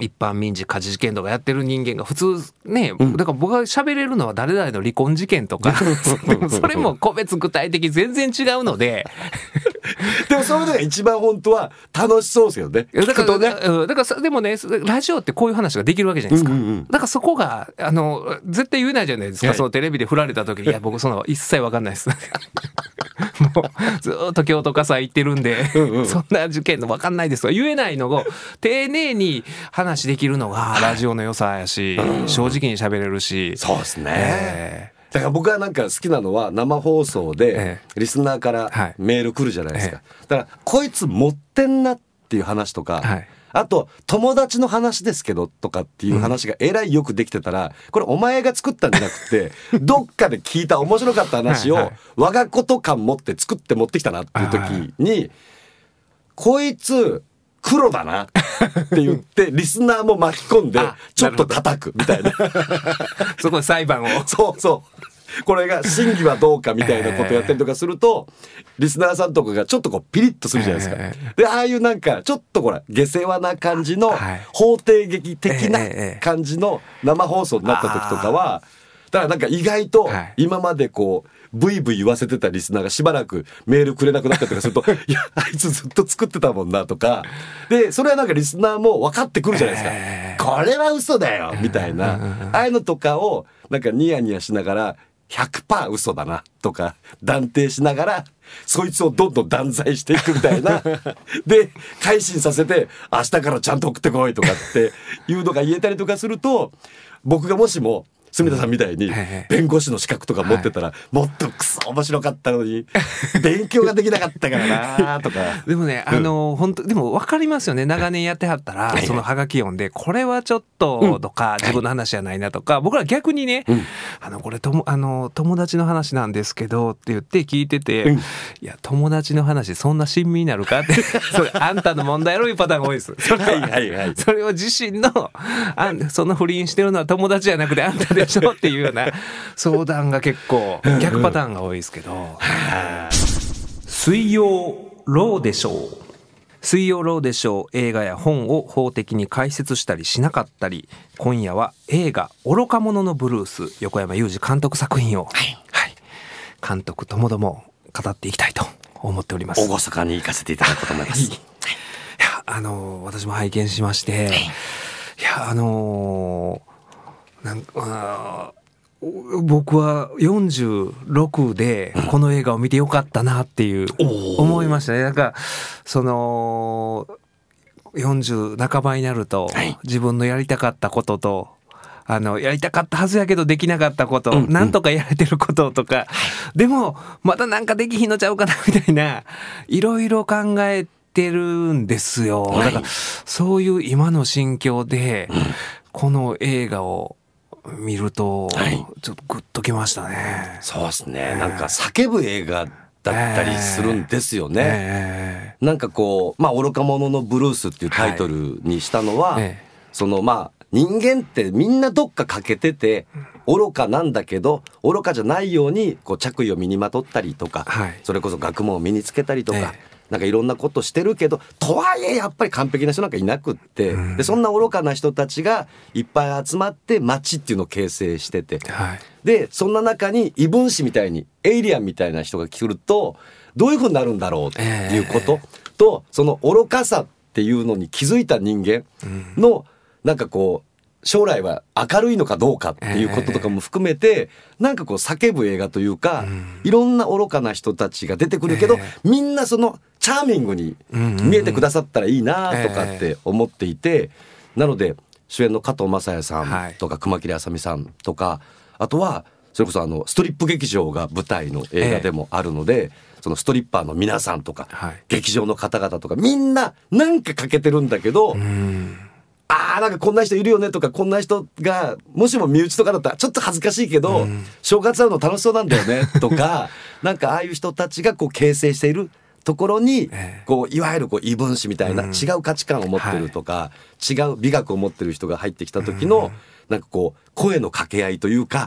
一般民事家事事件とかやってる人間が普通ね、だから僕が喋れるのは誰々の離婚事件とかでもそれも個別具体的全然違うのででもそういうのが一番本当は楽しそうですよね。だからでもねラジオってこういう話ができるわけじゃないですか、だからそこが絶対言えないじゃないですか、そのテレビで振られた時にいや僕その一切分かんないですもうずっと京都火災行ってるんでそんな事件の分かんないですとか言えないのを丁寧に話できるのがラジオの良さやし、正直に喋れるし。そうですね。だから僕はなんか好きなのは生放送でリスナーからメール来るじゃないですか、だからこいつ持ってんなっていう話とか、あと友達の話ですけどとかっていう話がえらいよくできてたら、これお前が作ったんじゃなくてどっかで聞いた面白かった話を我がこと感持って作って持ってきたなっていう時にこいつ黒だなって言ってリスナーも巻き込んでちょっと叩くみたいなそこで裁判をそうそうこれが審議はどうかみたいなことやったりとかするとリスナーさんとかがちょっとこうピリッとするじゃないですか、でああいうなんかちょっとこれ下世話な感じの法廷劇的な感じの生放送になった時とかはだからなんか意外と今までこうブイブイ言わせてたリスナーがしばらくメールくれなくなったとかするといやあいつずっと作ってたもんなとかでそれはなんかリスナーも分かってくるじゃないですか、これは嘘だよみたいな、ああいうのとかをなんかニヤニヤしながら 100% 嘘だなとか断定しながらそいつをどんどん断罪していくみたいなで改心させて明日からちゃんと送ってこいとかっていうのが言えたりとかすると、僕がもしも住田さんみたいに弁護士の資格とか持ってたらもっとクソ面白かったのに勉強ができなかったからなとかでもね本当でも分かりますよね。長年やってはったらそのハガキ読んでこれはちょっととか自分の話じゃないなとか、僕ら逆にねこれ友達の話なんですけどって言って聞いてていや友達の話そんな親身になるかってそれあんたの問題やろいうパターンが多いです。それを自身のその不倫してるのは友達じゃなくてあんたでっていうような相談が結構逆パターンが多いですけど水曜ローでしょう。水曜ローでしょう。映画や本を法的に解説したりしなかったり、今夜は映画愚か者のブルース、横山裕二監督作品を、監督ともども語っていきたいと思っております。厳かに行かせていただくこともあります、いや私も拝見しまして、いやなんか僕は46でこの映画を見てよかったなっていう思いましたね。なんかその40半ばになると自分のやりたかったこととやりたかったはずやけどできなかったこと、なんとかやれてることとか、でもまたなんかできひんのちゃうかなみたいないろいろ考えてるんですよ。だからそういう今の心境でこの映画を見ると、ちょっとグッときましたね。そうですね。なんか叫ぶ映画だったりするんですよね。なんかこう、愚か者のブルースっていうタイトルにしたのは、人間ってみんなどっか欠けてて、愚かなんだけど、愚かじゃないようにこう着衣を身にまとったりとか、それこそ学問を身につけたりとか、なんかいろんなことしてるけど、とはいえやっぱり完璧な人なんかいなくって、でそんな愚かな人たちがいっぱい集まって街っていうのを形成してて、でそんな中に異分子みたいにエイリアンみたいな人が来るとどういう風になるんだろうっていうことと、その愚かさっていうのに気づいた人間のなんかこう将来は明るいのかどうかっていうこととかも含めて、なんかこう叫ぶ映画というか、いろんな愚かな人たちが出てくるけど、みんなそのチャーミングに見えてくださったらいいなとかって思っていて、なので主演の加藤雅也さんとか熊切あさ美さんとか、あとはそれこそストリップ劇場が舞台の映画でもあるので、そのストリッパーの皆さんとか劇場の方々とか、みんななんか欠けてるんだけど、あーなんかこんな人いるよねとか、こんな人がもしも身内とかだったらちょっと恥ずかしいけど、正月会うの楽しそうなんだよねとかなんかああいう人たちがこう形成しているところに、こういわゆるこう異分子みたいな違う価値観を持ってるとか、違う美学を持ってる人が入ってきた時のなんかこう声の掛け合いというか、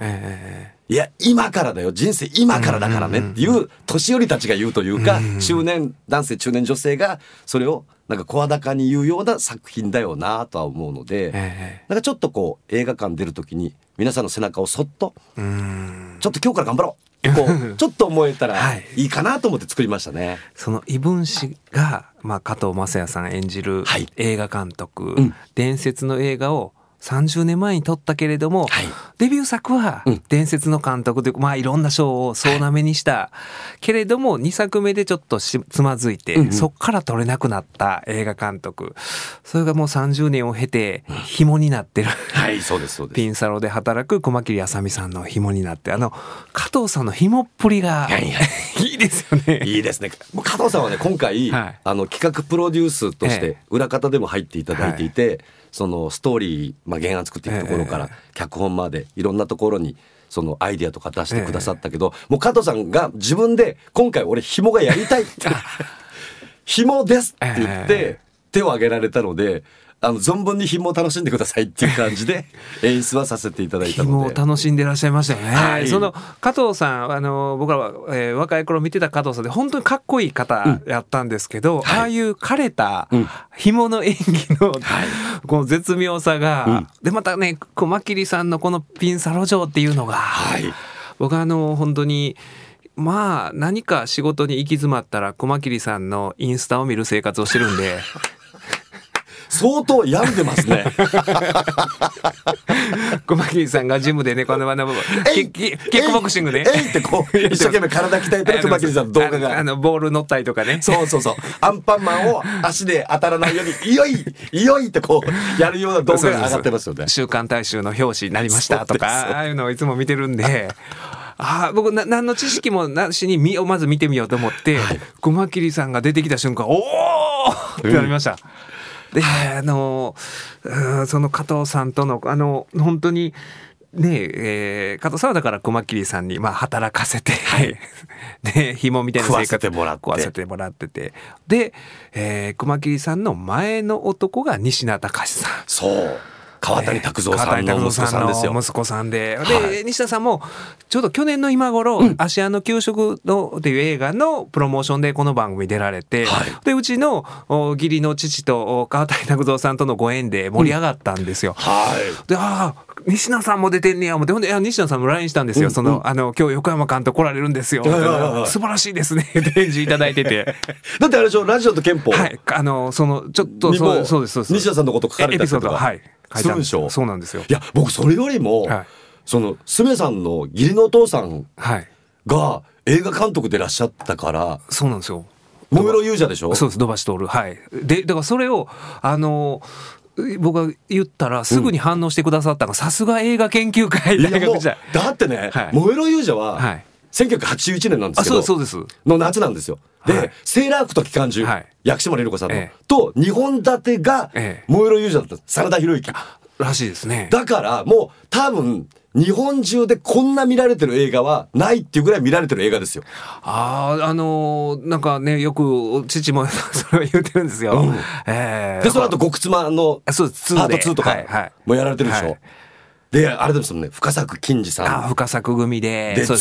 いや今からだよ、人生今からだからねっていう年寄りたちが言うというか、中年男性中年女性がそれをなんか声高に言うような作品だよなとは思うので、なんかちょっとこう映画館出るときに皆さんの背中をそっと、ちょっと今日から頑張ろうこうちょっと思えたらいいかなと思って作りましたね、はい、その異分子が、加藤雅也さん演じる映画監督、伝説の映画を30年前に撮ったけれども、デビュー作は伝説の監督という、いろんな賞を総なめにしたけれども、2作目でちょっとつまずいて、そっから撮れなくなった映画監督、それがもう30年を経て紐になってる、ピンサロで働く熊切あさ美さんの紐になって、加藤さんの紐っぷりがいいですよね。いいですね。もう加藤さんはね、今回、企画プロデュースとして裏方でも入っていただいていて、そのストーリー、原案作っていくところから脚本までいろんなところにそのアイディアとか出してくださったけど、もう加藤さんが自分で今回俺紐がやりたいって紐ですって言って手を挙げられたので、存分に紐を楽しんでくださいっていう感じで演出はさせていただいたので紐を楽しんでらっしゃいましたよね、その加藤さん、僕らは、若い頃見てた加藤さんで本当にかっこいい方やったんですけど、ああいう枯れた紐の演技の、この絶妙さが、でまたね熊切さんのこのピンサロ嬢っていうのが、僕は本当に何か仕事に行き詰まったら熊切さんのインスタを見る生活をしてるんで相当病んでますね熊切さんがジムでね、このキックボクシングね、ってこう一生懸命体鍛えてる熊切さんの動画が、ボール乗ったりとかね、そうアンパンマンを足で当たらないようにいよいいよいってこうやるような動画が上がってますよね。週刊大衆の表紙になりましたとか、ああいうのをいつも見てるんで僕何の知識もなしにまず見てみようと思って、熊切さんが出てきた瞬間、おーってなりました、でその加藤さんとの本当にね、加藤さんはだから熊切さんに働かせて、で紐みたいな生活食わせてもらっててで、熊切さんの前の男が西名隆さん、川谷拓三さんの息子さんで、西田さんもちょうど去年の今頃、アシアの給食のっていう映画のプロモーションでこの番組出られて、でうちの義理の父と川谷拓三さんとのご縁で盛り上がったんですよ、で西田さんも出てんねや思って、ほんで西田さんも LINE したんですよ、今日横山監督来られるんですよ、素晴らしいですねって返事いただいててだってあれでしょ、ラジオと憲法、そのちょっとそうです西田さんのこと書かれたりとか、するでしょ。そうなんですよ。いや僕それよりも、そのスメさんの義理のお父さんが映画監督でいらっしゃったから、そうなんですよ。もめろ勇者でしょ。そうです。土橋徹。でだからそれを僕が言ったらすぐに反応してくださったのが、さすが映画研究会大学時代。だってね、もめろ勇者は、1981年なんですけど、の夏なんですよ。で、セーラー服と機関銃、薬師丸ひろ子さんのと2本立てが燃えろ勇者だった真田広之らしいですね。だからもう多分日本中でこんな見られてる映画はないっていうぐらい見られてる映画ですよ。なんかね、よく父もそれを言ってるんですよ。でその後極妻のパート2とかもやられてるでしょ。であれですもんね、深作欣二さん、深作組で、ずっ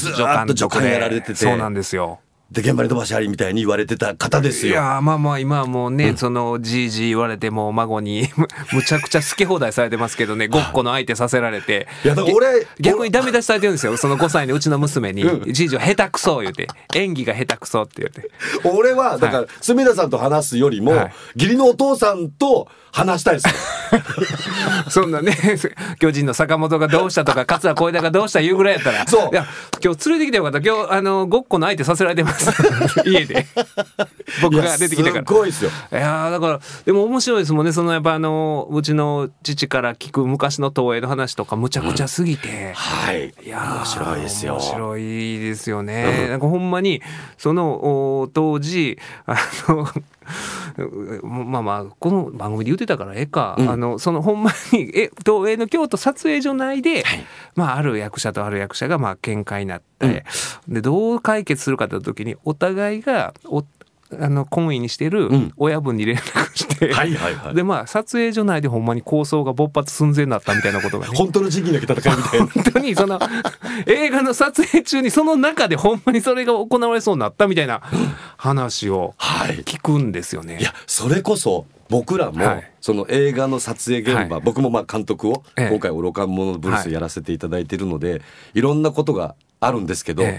と助監やられてて、そうなんですよ。で現場に飛ばしありみたいに言われてた方ですよ。いやまあまあ今はもうね、うん、そのじいじ言われても孫にむちゃくちゃ好き放題されてますけどねごっこの相手させられていやだから俺逆にダメ出しされてるんですよその5歳のうちの娘に、うん、じいじは下手くそ言うて演技が下手くそって言うて俺はだからすみださんと話すよりも、はい、義理のお父さんと話したいですよそんなね巨人の坂本がどうしたとか桂小枝がどうした言うぐらいやったらそういや今日連れてきてよかった今日ごっこの相手させられてます家で僕が出てきたからすごいですよ。いやだからでも面白いですもんねそのやっぱうちの父から聞く昔の東映の話とかむちゃくちゃすぎて、うん、はいいや面白いですよ面白いですよね、うん、なんかほんまにその当時まあまあこの番組で言ってたからええか、うん、そのほんまに東映の京都撮影所内で、はいまあ、ある役者とある役者がまあ喧嘩になって、うん、でどう解決するかという時にお互いが懇意にしてる親分に連絡して、うんはいはいはい、でまあ撮影所内でほんまに抗争が勃発寸前になったみたいなことが、ね、本当の時期だけ戦いみたいな本当にその映画の撮影中にその中でほんまにそれが行われそうになったみたいな話を聞くんですよね、はい、いやそれこそ僕らもその映画の撮影現場、はい、僕もまあ監督を今回愚か者のブルースやらせていただいているので、はい、いろんなことがあるんですけど、例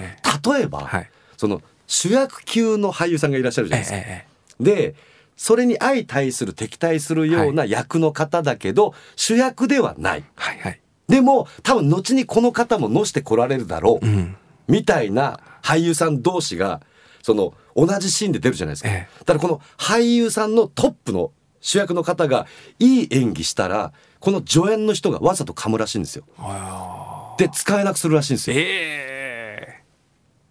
えば、はい、その主役級の俳優さんがいらっしゃるじゃないですか、でそれに相対する敵対するような役の方だけど、はい、主役ではない、はいはい、でも多分後にこの方も乗してこられるだろう、うん、みたいな俳優さん同士がその同じシーンで出るじゃないですか、ただこの俳優さんのトップの主役の方がいい演技したらこの助演の人がわざと噛むらしいんですよ。で使えなくするらしいんですよ、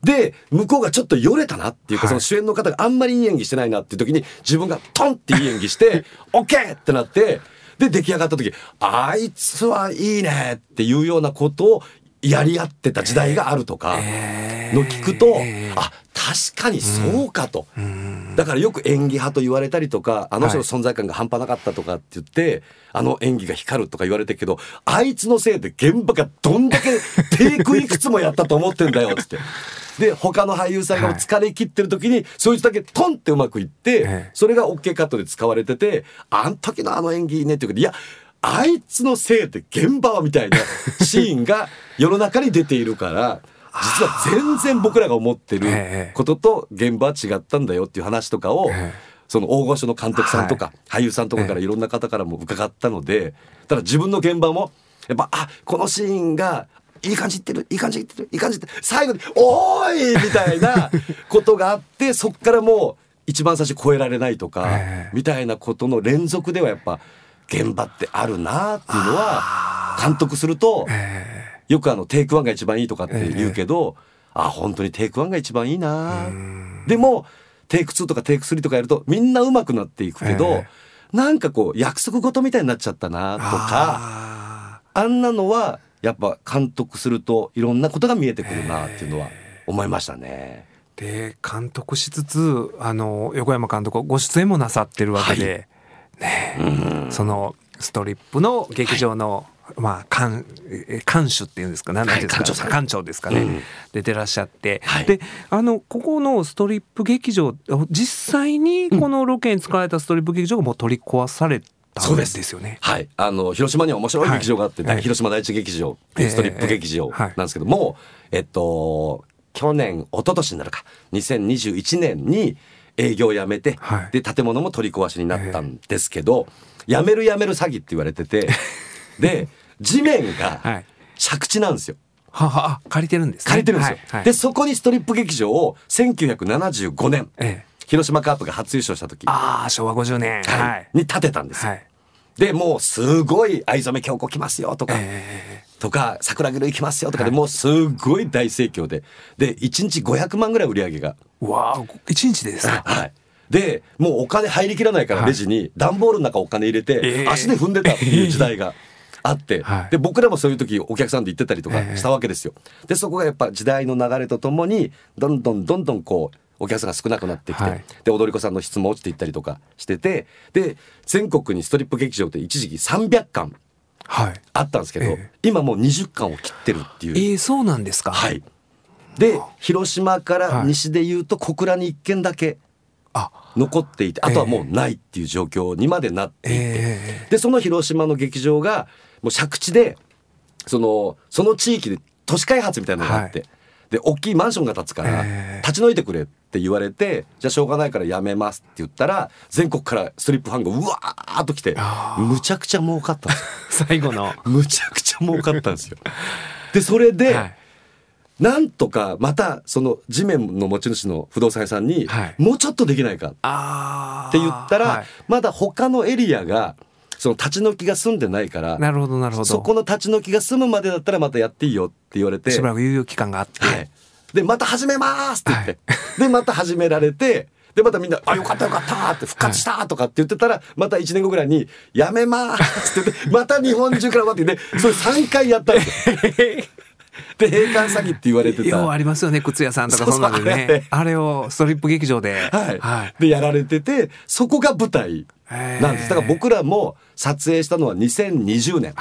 で向こうがちょっとよれたなっていうか、はい、その主演の方があんまりいい演技してないなっていう時に自分がトンっていい演技してOK ってなってで出来上がった時あいつはいいねっていうようなことをやり合ってた時代があるとかの聞くと、あ確かにそうかと、だからよく演技派と言われたりとかあの人の存在感が半端なかったとかって言って、はい、あの演技が光るとか言われてるけどあいつのせいで現場がどんだけテイクいくつもやったと思ってんだよってで他の俳優さんが疲れ切ってる時に、はい、そいつだけトンってうまくいって、それが OK カットで使われててあん時のあの演技いいねって言うけどいやあいつのせいで現場はみたいなシーンが世の中に出ているから実は全然僕らが思ってることと現場は違ったんだよっていう話とかをその大御所の監督さんとか俳優さんとかからいろんな方からも伺ったので、ただ自分の現場もやっぱあこのシーンがいい感じいってるいい感じいってるいい感じいってる最後におーいみたいなことがあってそっからもう一番最初超えられないとかみたいなことの連続ではやっぱ現場ってあるなっていうのは監督するとよくテイクワンが一番いいとかって言うけど、あ本当にテイクワンが一番いいなでもテイク2とかテイク3とかやるとみんな上手くなっていくけど、なんかこう約束事みたいになっちゃったなとか あんなのはやっぱ監督するといろんなことが見えてくるなっていうのは思いましたね。で監督しつつ横山監督ご出演もなさってるわけで、はいね、うんそのストリップの劇場の、はいまあ、館主っていうんですか何なんですか、はい、館長ですかね、うん、出てらっしゃって、はい、でここのストリップ劇場実際にこのロケに使われたストリップ劇場がもう取り壊されたんですよね、はい、広島には面白い劇場があって、はい、広島第一劇場、ストリップ劇場なんですけども、去年一昨年になるか2021年に営業をやめて、はい、で建物も取り壊しになったんですけど、やめる詐欺って言われててで地面が借地なんですよ、はい、は借りてるんです、ね、借りてるんですよ、はいはい、でそこにストリップ劇場を1975年、広島カープが初優勝した時昭和50年、はいはい、に建てたんですよ、はい、でもうすごい藍染京子来ますよとか、とか桜木瑠行きますよとかで、もうすごい大盛況で1日500万ぐらい売り上げがわー1日でですか、はいでもうお金入りきらないからレジに段ボールの中お金入れて足で踏んでたっていう時代があって、で僕らもそういう時お客さんで行ってたりとかしたわけですよ。でそこがやっぱ時代の流れとともにどんどんこうお客さんが少なくなってきて、で踊り子さんの質も落ちていったりとかしてて、で全国にストリップ劇場って一時期300館あったんですけど、今もう20館を切ってるっていう。そうなんですか。はい。で広島から西でいうと小倉に1軒だけ残っていて、あとはもうないっていう状況にまでなっていて、でその広島の劇場がもう借地でその地域で都市開発みたいなのがあって、はい、で大きいマンションが建つから立ち退いてくれって言われて、じゃあしょうがないからやめますって言ったら全国からストリップファンがうわーっと来て、むちゃくちゃ儲かったんです最後のむちゃくちゃ儲かったんですよでそれで、はい、なんとかまたその地面の持ち主の不動産屋さんに、はい、もうちょっとできないかって言ったら、はい、まだ他のエリアがその立ち退きが済んでないから、なるほどなるほど、そこの立ち退きが済むまでだったらまたやっていいよって言われて、しばらく猶予期間があって、はい、でまた始めますって言って、はい、でまた始められて、でまたみんなあよかったよかったって復活したとかって言ってたら、また1年後ぐらいにやめますって言ってまた日本中から待ってて、それ3回やったんですよで閉館詐欺って言われてた、ようありますよね、靴屋さんとかそんなでね、あれをストリップ劇場で、はいはい、でやられてて、そこが舞台なんです。だから僕らも撮影したのは2020年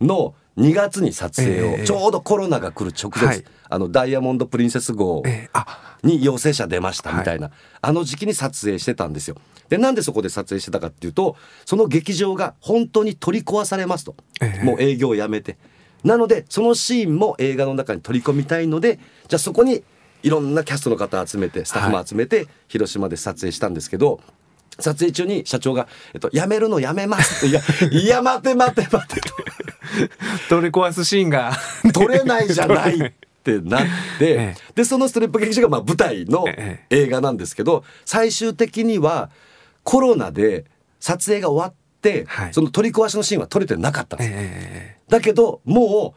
の2月に撮影を、ちょうどコロナが来る直前、はい、ダイヤモンドプリンセス号に陽性者出ましたみたいな、はい、あの時期に撮影してたんですよ。でなんでそこで撮影してたかっていうと、その劇場が本当に取り壊されますと、もう営業をやめて、なのでそのシーンも映画の中に取り込みたいので、じゃあそこにいろんなキャストの方集めてスタッフも集めて広島で撮影したんですけど、はい、撮影中に社長が、やめるのやめますっていや待てと取り壊すシーンが撮れないじゃないってなって、でそのストリップ劇場がまあ舞台の映画なんですけど、最終的にはコロナで撮影が終わって、その取り壊しのシーンは撮れてなかったんです、だけども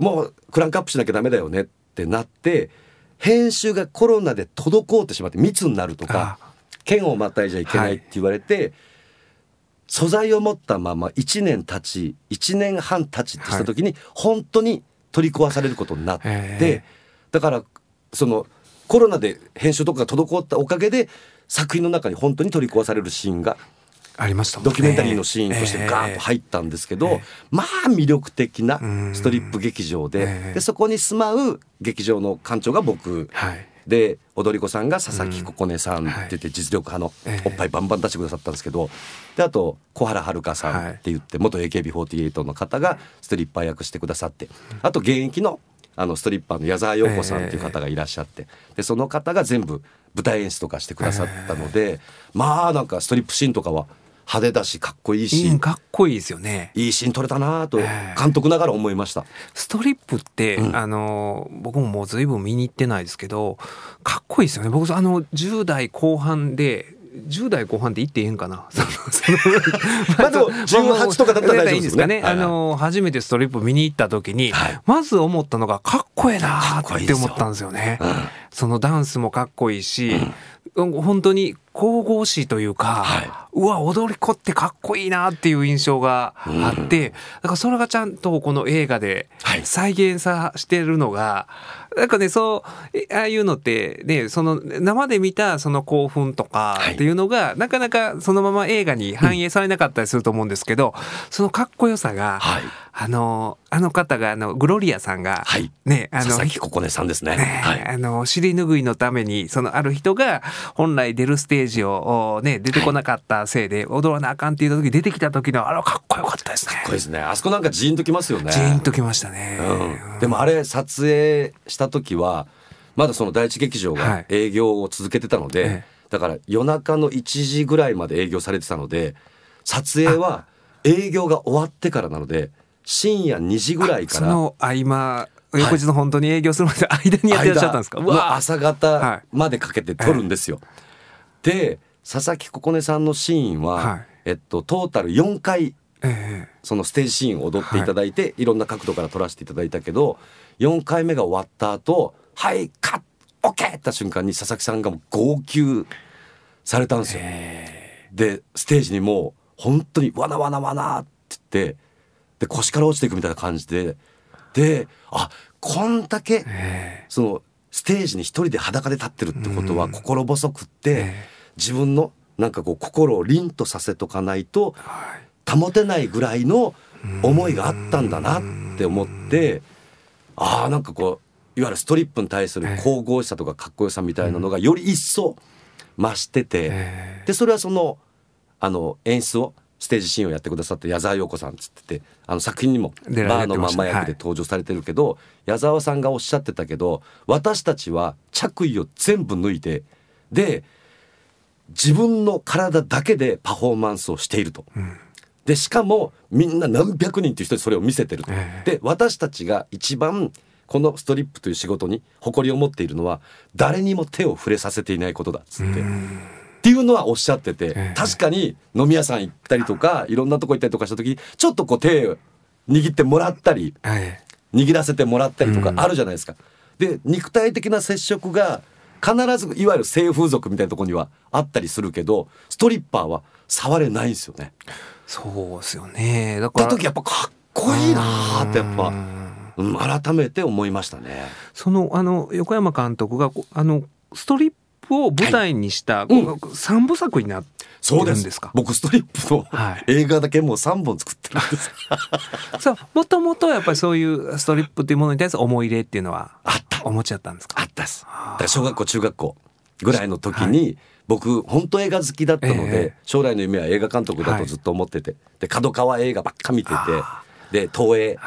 うクランクアップしなきゃダメだよねってなって、編集がコロナで滞ってしまって密になるとか、県をまたいじゃいけないって言われて、はい、素材を持ったまま1年半経ちってした時に、はい、本当に取り壊されることになって、だからそのコロナで編集とかが滞ったおかげで作品の中に本当に取り壊されるシーンがありましたもんね。ドキュメンタリーのシーンとしてガーッと入ったんですけど、まあ魅力的なストリップ劇場 でそこに住まう劇場の館長が僕、はいで踊り子さんが佐々木ここねさんって言って実力派のおっぱいバンバン出してくださったんですけど、であと小原遥さんって言って元 AKB48 の方がストリッパー役してくださって、あと現役のストリッパーの矢沢陽子さんっていう方がいらっしゃって、でその方が全部舞台演出とかしてくださったので、まあなんかストリップシーンとかは派手だしかっこいいし、かっこいいですよね。いいシーン撮れたなと監督ながら思いました。ストリップって、僕ももう随分見に行ってないですけど、かっこいいですよね。僕10代後半で言っていいんかなまあでも18とかだったら大丈夫ですよね。初めてストリップ見に行った時に、はい、まず思ったのがかっこええなって思ったんですよね。そのダンスもかっこいいし、本当に神々しいというか、はい、うわ踊り子ってかっこいいなっていう印象があって、だからそれがちゃんとこの映画で再現さしてるのが、なんかね、ああいうのってね、その生で見たその興奮とかっていうのが、はい、なかなかそのまま映画に反映されなかったりすると思うんですけど、そのかっこよさが、はい、あの方がグロリアさんが、はい、ね、佐々木ここねさんですね。はい、尻拭いのためにそのある人が本来出るステージをね出てこなかったせいで踊らなあかんって言った時、出てきた時のあれはかっこよかったですね。かっこいいですね。あそこなんかジーンときますよね。ジーンときましたね。でもあれ撮影した時はまだその第一劇場が営業を続けてたので、はい、だから夜中の1時ぐらいまで営業されてたので、撮影は営業が終わってからなので深夜2時ぐらいから、その合間横地の本当に営業するまで間にやってらっしゃったんですか。うわ朝方までかけて撮るんですよ、で佐々木ここねさんのシーンは、はい、トータル4回、そのステージシーンを踊っていただいて、はい、いろんな角度から撮らせていただいたけど、4回目が終わった後、はいカッオッケーって言った瞬間に佐々木さんがもう号泣されたんですよ、でステージにもう本当にわなわなわなって言って、で腰から落ちていくみたいな感じで、あこんだけそのステージに一人で裸で立ってるってことは心細くって、自分のなんかこう心を凛とさせとかないと保てないぐらいの思いがあったんだなって思って、ああなんかこういわゆるストリップに対する神々しさとかかっこよさみたいなのがより一層増してて、でそれはその演出をステージシーンをやってくださった矢沢陽子さんっつってて、作品にもバーのママ役で登場されてるけど、矢沢さんがおっしゃってたけど、私たちは着衣を全部脱いでで自分の体だけでパフォーマンスをしていると、でしかもみんな何百人という人にそれを見せてると、で私たちが一番このストリップという仕事に誇りを持っているのは誰にも手を触れさせていないことだ っていうのはおっしゃってて、確かに飲み屋さん行ったりとかいろんなとこ行ったりとかした時にちょっとこう手を握ってもらったり、握らせてもらったりとかあるじゃないですか。で肉体的な接触が必ずいわゆる性風俗みたいなところにはあったりするけど、ストリッパーは触れないんですよね。そうですよね。だから時やっぱかっこいいなってやっぱ改めて思いましたね。その横山監督がストリップを舞台にした、3部作になってるんですか。そうです。僕ストリップの映画だけもう3本作ってるんです。もともとやっぱりそういうストリップというものに対する思い入れっていうのはあったお持ちだったんですか。あったです。だから小学校中学校ぐらいの時に、僕本当映画好きだったので、将来の夢は映画監督だとずっと思ってて、で角川映画ばっか見てて、で東映、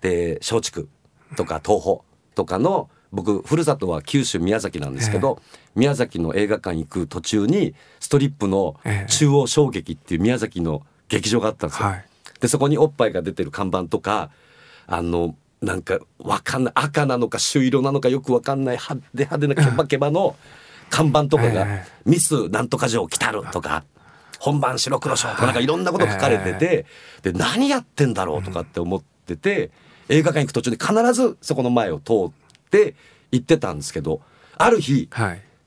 で松竹とか東宝とかの、僕ふるさとは九州宮崎なんですけど、宮崎の映画館行く途中にストリップの中央小劇っていう宮崎の劇場があったんですよ、でそこにおっぱいが出てる看板とか、なんかわかんない赤なのか朱色なのかよくわかんない派手なケバケバの看板とかが、ミスなんとか城来たるとか本番白黒賞とかなんかいろんなこと書かれてて、で何やってんだろうとかって思ってて、映画館行く途中で必ずそこの前を通って行ってたんですけど、ある日、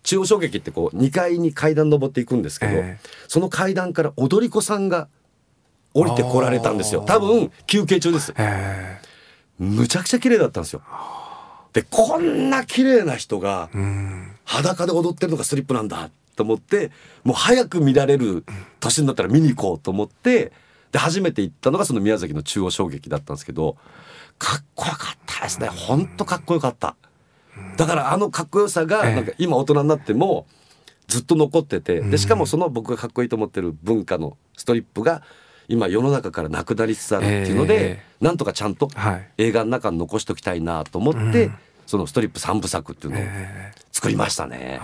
中央小劇ってこう2階に階段登っていくんですけど、その階段から踊り子さんが降りてこられたんですよ。多分休憩中です、むちゃくちゃ綺麗だったんですよ。でこんな綺麗な人が裸で踊ってるのがストリップなんだと思って、もう早く見られる年になったら見に行こうと思って、で初めて行ったのがその宮崎の中央小劇だったんですけど、かっこよかったですね。ほんとかっこよかった。だからかっこよさがなんか今大人になってもずっと残ってて、でしかもその僕がかっこいいと思ってる文化のストリップが今世の中からなくなりつつあるっていうので、なんとかちゃんと映画の中に残しておきたいなと思って、そのストリップ3部作っていうのを作りましたね。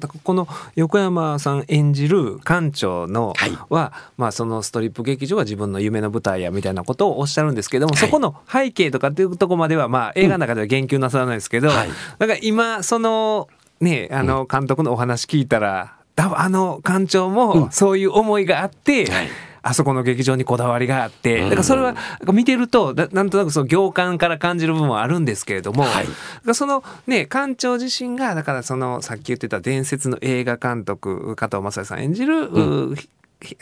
だからこの横山さん演じる館長のは、そのストリップ劇場は自分の夢の舞台やみたいなことをおっしゃるんですけども、そこの背景とかっていうとこまでは映画の中では言及なさらないですけど、だから今そのね監督のお話聞いたら、多分館長もそういう思いがあって、あそこの劇場にこだわりがあって、だからそれは見てるとなんとなくその行間から感じる部分はあるんですけれども、そのね館長自身がだからそのさっき言ってた伝説の映画監督加藤雅也さん演じる、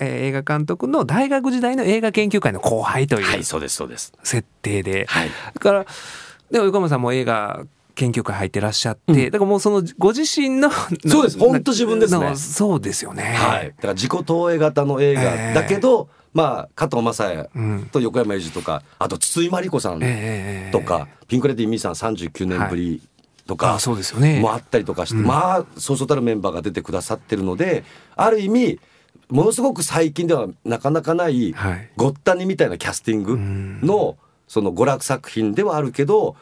映画監督の大学時代の映画研究会の後輩という設定で、だからで横山さんも映画研究会入ってらっしゃって、だからもうそのご自身のそうです本当自分ですね。そうですよね、だから自己投影型の映画、だけど、加藤雅也と横山裕二とか、あと筒井真理子さんとか、ピンクレディーミーさん39年ぶりとか、そうですよね、もあったりとかして、そうそうたるメンバーが出てくださってるので、ある意味ものすごく最近ではなかなかないごったにみたいなキャスティングのその娯楽作品ではあるけど、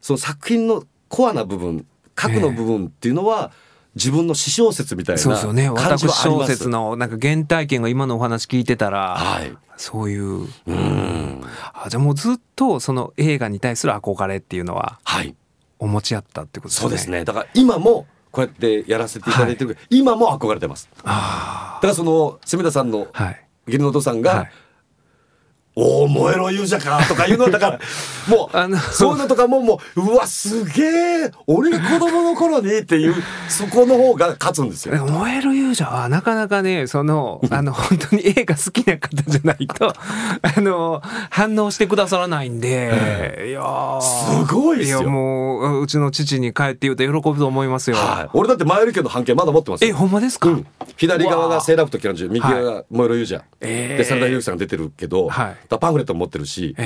その作品のコアな部分、核の部分っていうのは、自分の私小説みたいな感じはあります。そうですよね。私小説のなんか原体験が今のお話聞いてたら、そういう。じゃあもうずっとその映画に対する憧れっていうのは、お持ちやったってことですね。そうですね。だから今もこうやってやらせていただいてるけど、今も憧れてます。だからその隅田さんの義理のお父さんが、おー燃えろ勇者かとかいうのだからもうそういうのとかもううわすげえ俺が子供の頃にっていうそこの方が勝つんですよ。燃えろ勇者はなかなかねその本当に映画好きな方じゃないと反応してくださらないんで、いやすごいですよ。いやもううちの父に帰って言うと喜ぶと思いますよ。俺だってマイル家の半径まだ持ってますよ。ほんまですか。左側がセーラー服とキャランジュ、右側が燃えろ勇者、で真田裕貴さんが出てるけど。パンフレットも持ってるし、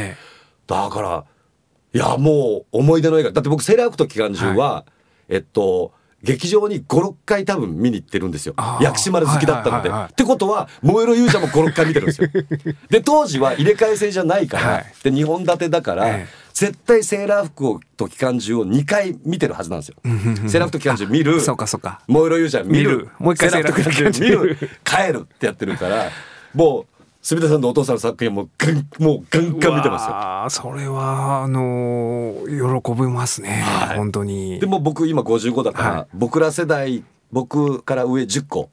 だからいやもう思い出の映画だって僕セーラー服と機関銃は、はい、劇場に 5,6 回多分見に行ってるんですよ。薬師丸好きだったので、はいはいはいはい、ってことは燃えろ勇者も 5,6 回見てるんですよで当時は入れ替え制じゃないから、はい、で2本立てだから、絶対セーラー服と機関銃を2回見てるはずなんですよセーラー服と機関銃見る、そうかそうか、燃えろ勇者見る、もう一回セーラー服と機関銃見る、帰るってやってるから、もうすみださんのお父さんの作品もガンガン見てますよ。それは喜びますね、はい、本当に。でも僕今55だから、はい、僕ら世代、僕から上10個、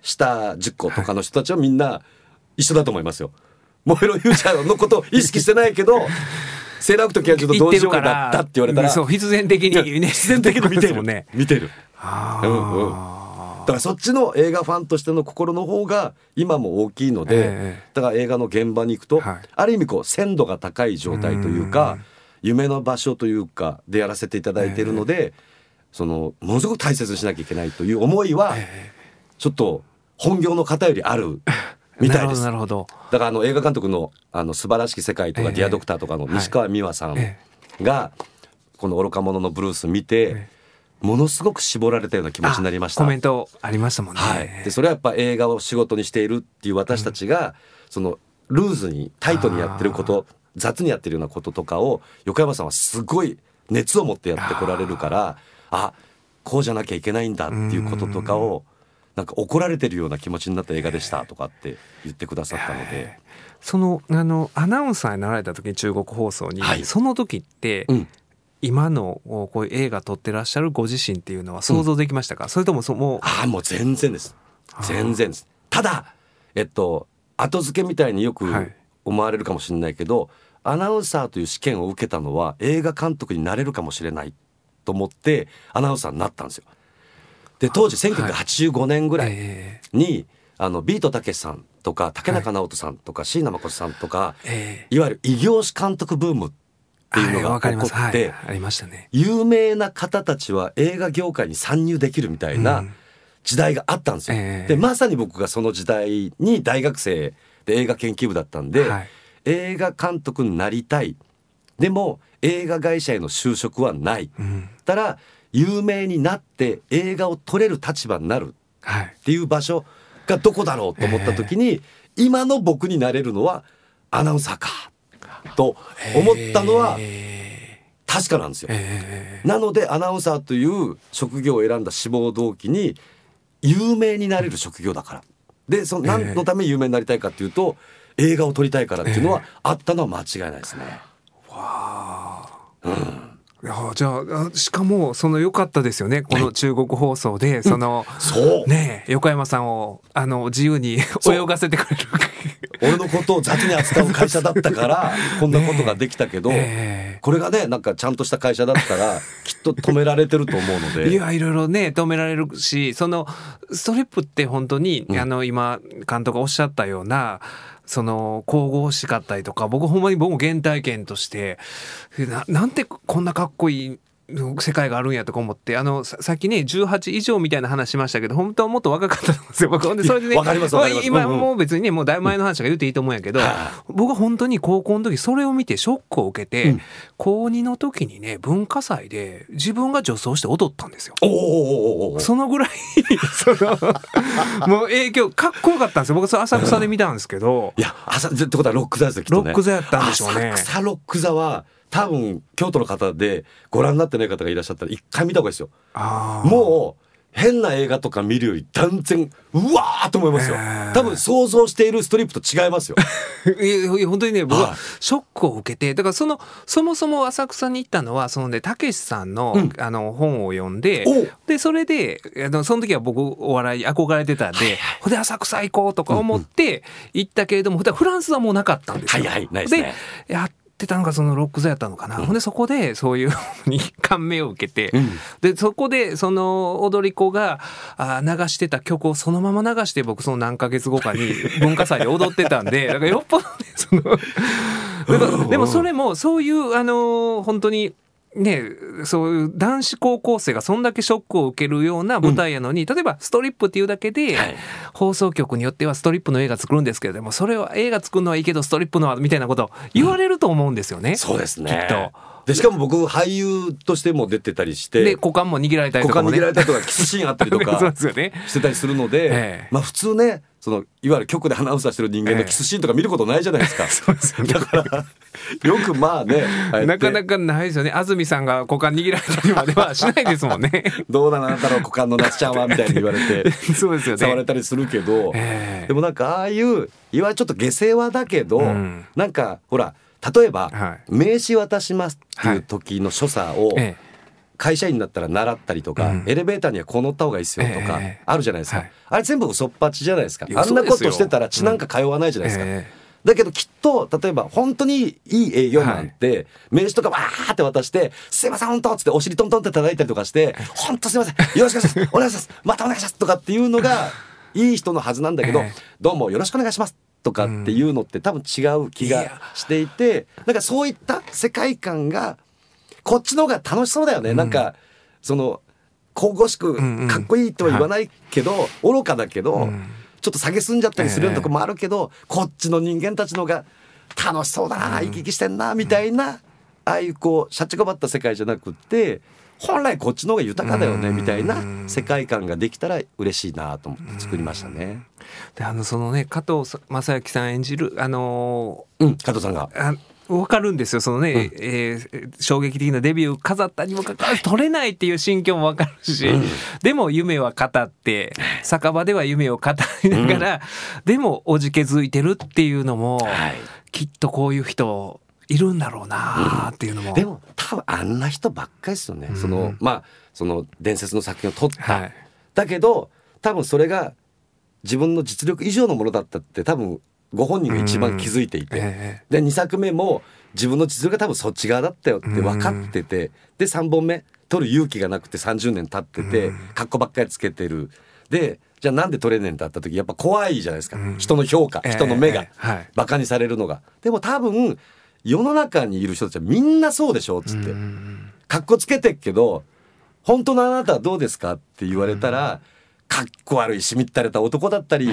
下10個とかの人たちはみんな一緒だと思いますよ、はい、燃えろ勇者のことを意識してないけどセーラー服と機関銃と同時ようだったって言われたら、そう必然的に、ね、必然的に見てる、ね、見てる、あ、うんうん、だからそっちの映画ファンとしての心の方が今も大きいので、だから映画の現場に行くと、はい、ある意味こう鮮度が高い状態というか、夢の場所というかでやらせていただいているので、そのものすごく大切にしなきゃいけないという思いはちょっと本業の方よりあるみたいです。なるほど。だから映画監督の素晴らしき世界とか、ディアドクターとかの西川美和さんがこの愚か者のブルース見て、ものすごく絞られたような気持ちになりました。コメントありましたもんね、はい、でそれはやっぱ映画を仕事にしているっていう私たちが、そのルーズにタイトにやってること、雑にやってるようなこととかを横山さんはすごい熱を持ってやってこられるから、あ、こうじゃなきゃいけないんだっていうこととかを、なんか怒られてるような気持ちになった映画でしたとかって言ってくださったので、そのアナウンサーになられた時に中国放送に、はい、その時って、今のこういう映画撮ってらっしゃるご自身っていうのは想像できましたか、それとももう全然です、全然です。ただ後付けみたいによく思われるかもしれないけど、アナウンサーという試験を受けたのは映画監督になれるかもしれないと思ってアナウンサーになったんですよ。で当時1985年ぐらいに、ビートたけしさんとか竹中直人さんとか椎名誠さんとか、いわゆる異業種監督ブームっていうのが起こって、有名な方たちは映画業界に参入できるみたいな時代があったんですよ。でまさに僕がその時代に大学生で映画研究部だったんで、映画監督になりたい、でも映画会社への就職はない、ただ有名になって映画を撮れる立場になるっていう場所がどこだろうと思った時に、今の僕になれるのはアナウンサーかと思ったのは確かなんですよ。なのでアナウンサーという職業を選んだ志望動機に、有名になれる職業だから、でその何のために有名になりたいかっていうと、映画を撮りたいからっていうのはあったのは間違いないですね。わー、いやじゃあしかも良かったですよね、この中国放送でね、横山さんを自由に泳がせてくれる俺のことを雑に扱う会社だったからこんなことができたけど、これがね、なんかちゃんとした会社だったらきっと止められてると思うのでいやいろいろね止められるし、ストリップって本当に、今監督がおっしゃったような神々しかったりとか、ほんまに僕も原体験として なんてこんなかっこいい世界があるんやとか思って、さっきね18以上みたいな話しましたけど、本当はもっと若かったんですよ僕。それでね、わかりますわかります。今もう別にね、もうだいぶ前の話とか言っていいと思うんやけど、僕は本当に高校の時それを見てショックを受けて、高2の時にね文化祭で自分が女装して踊ったんですよ。そのぐらいもう影響かっこよかったんですよ僕。それ浅草で見たんですけど、いやってことはロック座ですよきっとね。ロック座やったんでしょうね。浅草ロック座は多分京都の方でご覧になってない方がいらっしゃったら一回見た方がいいですよ。もう変な映画とか見るより断然うわーと思いますよ。多分想像しているストリップと違いますよ本当にね僕はショックを受けて、だからそもそも浅草に行ったのはたけしさんの、本を読んで、それでその時は僕お笑い憧れてたんで、で浅草行こうとか思って行ったけれども、フランスはもうなかったんですよ。ないですね。でたのがロック座やったのかな、でそこでそういうに感銘を受けて、でそこで踊り子が流してた曲をそのまま流して、僕何ヶ月後かに文化祭で踊ってたんでだからよっぽどねでもそれもそういう本当にね、そういう男子高校生がそんだけショックを受けるような舞台やのに、例えばストリップっていうだけで、放送局によってはストリップの映画作るんですけれども、それは映画作るのはいいけどストリップのはみたいなこと言われると思うんですよね、そうですねきっと。でしかも僕俳優としても出てたりしてで股間も握られたりとか、ね、股間握られたりとかキスシーンあったりとかしてたりするので、まあ、普通ねそのいわゆる局でアナウンサーしてる人間のキスシーンとか見ることないじゃないですか、そうですよね、だからよくまあねなかなかないですよね。安住さんが股間握られたりまではしないですもんねどうだなあなたの股間のなっちゃんはみたいに言われてそうですよ、ね、触れたりするけど、でもなんかああいういわゆるちょっと下世話だけど、うん、なんかほら例えば、はい、名刺渡しますっていう時の所作を、会社員だったら習ったりとか、エレベーターにはこう乗った方がいいですよとか、あるじゃないですか、あれ全部嘘っぱちじゃないですか。あんなことしてたら血なんか通わないじゃないですか、だけどきっと例えば本当にいい営業マンって、名刺とかわーって渡してすいません本当っつってお尻トントンって叩いたりとかして本当すいませんよろしくお願いしますまたお願いしますとかっていうのがいい人のはずなんだけど、どうもよろしくお願いしますとかっていうのって多分違う気がしていて、なんかそういった世界観がこっちの方が楽しそうだよね、なんかその神々しくかっこいいとは言わないけど、愚かだけど、ちょっと下げすんじゃったりするようなとこもあるけど、こっちの人間たちの方が楽しそうだな生き生きしてんなみたいな、ああいうこうしゃっちゃかばった世界じゃなくって本来こっちの方が豊かだよねみたいな世界観ができたら嬉しいなと思って作りましたね。でそのね加藤正幸さん演じる加藤さんが分かるんですよ、そのね、衝撃的なデビュー飾ったにもかかわらず取れないっていう心境も分かるし、でも夢は語って酒場では夢を語りながら、でもおじけづいてるっていうのも、きっとこういう人いるんだろうなっていうのも、でも多分あんな人ばっかりですよね、そのまあその伝説の作品を撮った、だけど多分それが自分の実力以上のものだったって多分ご本人が一番気づいていて、で2作目も自分の実力が多分そっち側だったよって分かってて、で3本目撮る勇気がなくて30年経ってて、カッコばっかりつけてる、でじゃあなんで撮れねえんだった時やっぱ怖いじゃないですか、人の評価、人の目が、バカにされるのが。でも多分世の中にいる人たちはみんなそうでしょっつって、カッコつけてっけど本当のあなたはどうですかって言われたら、かっこ悪いしみったれた男だったり、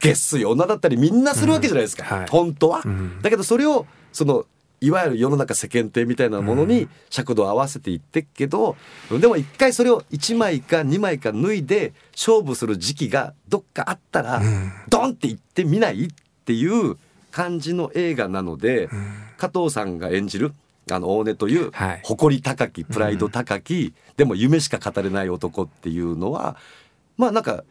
げっすい女だったりみんなするわけじゃないですか、本当は、だけどそれをそのいわゆる世の中世間体みたいなものに尺度を合わせていってっけど、でも一回それを1枚か2枚か脱いで勝負する時期がどっかあったら、ドンっていってみないっていう感じの映画なので、加藤さんが演じる大根という、誇り高きプライド高き、でも夢しか語れない男っていうのは、まあなんか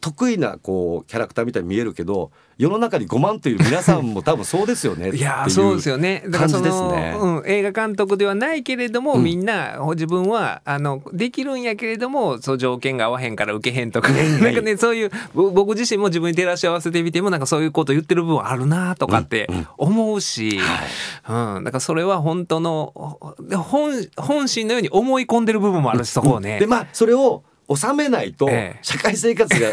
得意なこうキャラクターみたいに見えるけど、世の中に5万という皆さんも多分そうですよねっていう感じですね。いやそうですよね。だからその、映画監督ではないけれども、みんな自分はできるんやけれどもそう条件が合わへんから受けへんとか、なんかねそういう僕自身も自分に照らし合わせてみてもなんかそういうこと言ってる部分あるなとかって思うし、だからそれは本当の本心のように思い込んでる部分もあるし、そこをね、でまあそれを収めないと社会生活が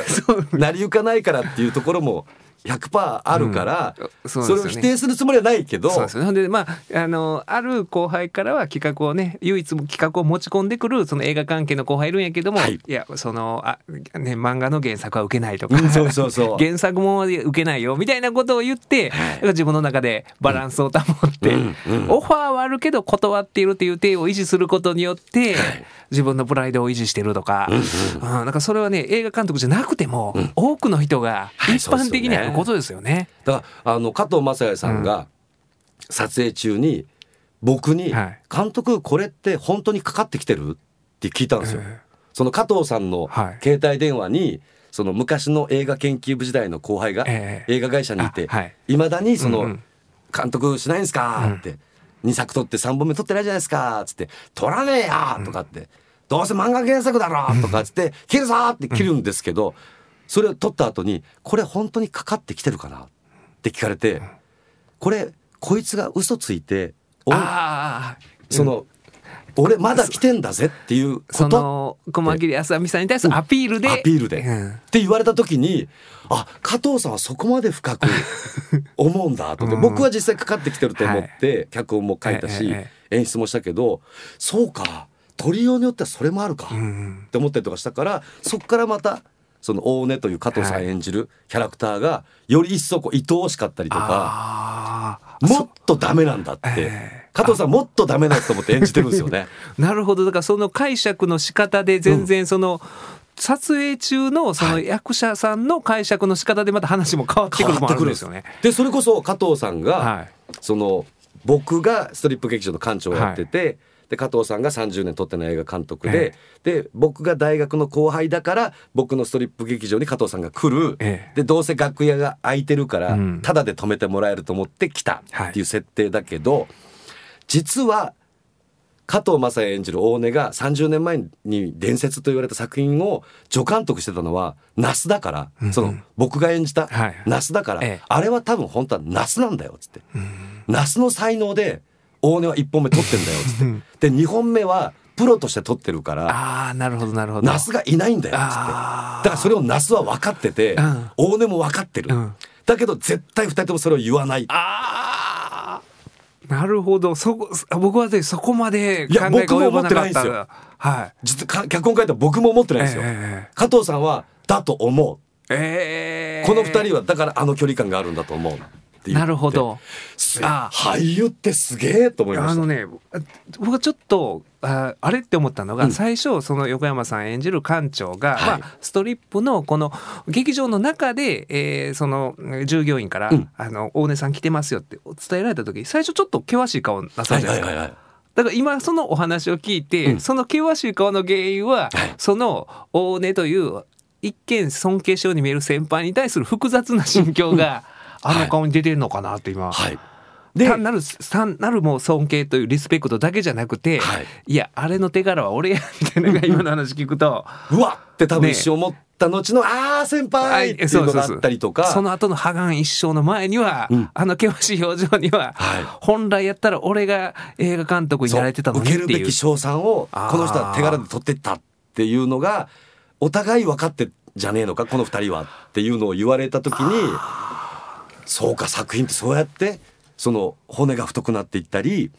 成り行かないからっていうところも 100% あるから、それを否定するつもりはないけど、そうですよね。で、まあ、ある後輩からは企画をね、唯一企画を持ち込んでくるその映画関係の後輩いるんやけども、いやそのね、漫画の原作は受けないとか、原作も受けないよみたいなことを言って、自分の中でバランスを保って、オファーはあるけど断っているという体を維持することによって、自分のプライドを維持してるとか、なんかそれはね映画監督じゃなくても、多くの人が一般的にあることですよね。だから加藤正也さんが撮影中に僕に、監督これって本当にかかってきてるって聞いたんですよ、その加藤さんの携帯電話に、その昔の映画研究部時代の後輩が映画会社にいて、未だにその、監督しないんですかって、2作撮って3本目撮ってないじゃないですかつって、撮らねえよとかって、どうせ漫画原作だろとかつって切るぞって切るんですけど、それを撮った後にこれ本当にかかってきてるかなって聞かれて、これこいつが嘘ついてその俺まだ来てんだぜっていうこと、その熊切あさみさんに対するアピールで、って言われた時に、あ、加藤さんはそこまで深く思うんだと思って、僕は実際かかってきてると思って脚本も書いたし演出もしたけど、そうか撮りようによってはそれもあるかって思ったりとかしたから、そっからまたその大根という加藤さん演じるキャラクターがより一層こう愛おしかったりとか、もっとダメなんだって加藤さんもっとダメだと思って演じてるんですよねなるほど。だからその解釈の仕方で全然その、撮影中のその役者さんの解釈の仕方でまた話も変わってくるのもあるんですよね。でそれこそ加藤さんが、その僕がストリップ劇場の館長をやってて、で加藤さんが30年撮ってない映画監督で、で僕が大学の後輩だから僕のストリップ劇場に加藤さんが来る、でどうせ楽屋が空いてるから、タダで泊めてもらえると思って来たっていう設定だけど、実は加藤雅也演じる大根が30年前に伝説と言われた作品を助監督してたのは那須だから、その僕が演じた那須だから、あれは多分本当は那須なんだよっつって、那須の才能で大根は1本目撮ってんだよっつってで2本目はプロとして撮ってるから、あーなるほどなるほど、那須がいないんだよっつって、だからそれを那須は分かってて、大根も分かってる、だけど絶対2人ともそれを言わない。なるほど。僕はそこまで考えが及ばなかった。いや僕も思ってないんですよ、実は脚本書いた僕も思ってないんですよ、加藤さんはだと思う、この2人はだからあの距離感があるんだと思うって言って。なるほど。俳優ってすげえと思いました。僕はちょっと あれって思ったのが、最初その横山さん演じる館長が、ストリップのこの劇場の中で、その従業員から、大根さん来てますよって伝えられた時、最初ちょっと険しい顔なさるじゃないですか、だから今そのお話を聞いて、その険しい顔の原因は、その大根という一見尊敬しように見える先輩に対する複雑な心境があの顔に出てるのかなって今、で単なるもう尊敬というリスペクトだけじゃなくて、いやあれの手柄は俺やみたいなのが今の話聞くとうわって多分一生思った後の、あー先輩っていうのがあったりとか、その後の破顔一生の前には、あの険しい表情には、本来やったら俺が映画監督になれてたのにっていう、受けるべき賞賛をこの人は手柄で取ってったっていうのがお互い分かってじゃねえのかこの二人はっていうのを言われた時に、そうか作品ってそうやってその骨が太くなっていったり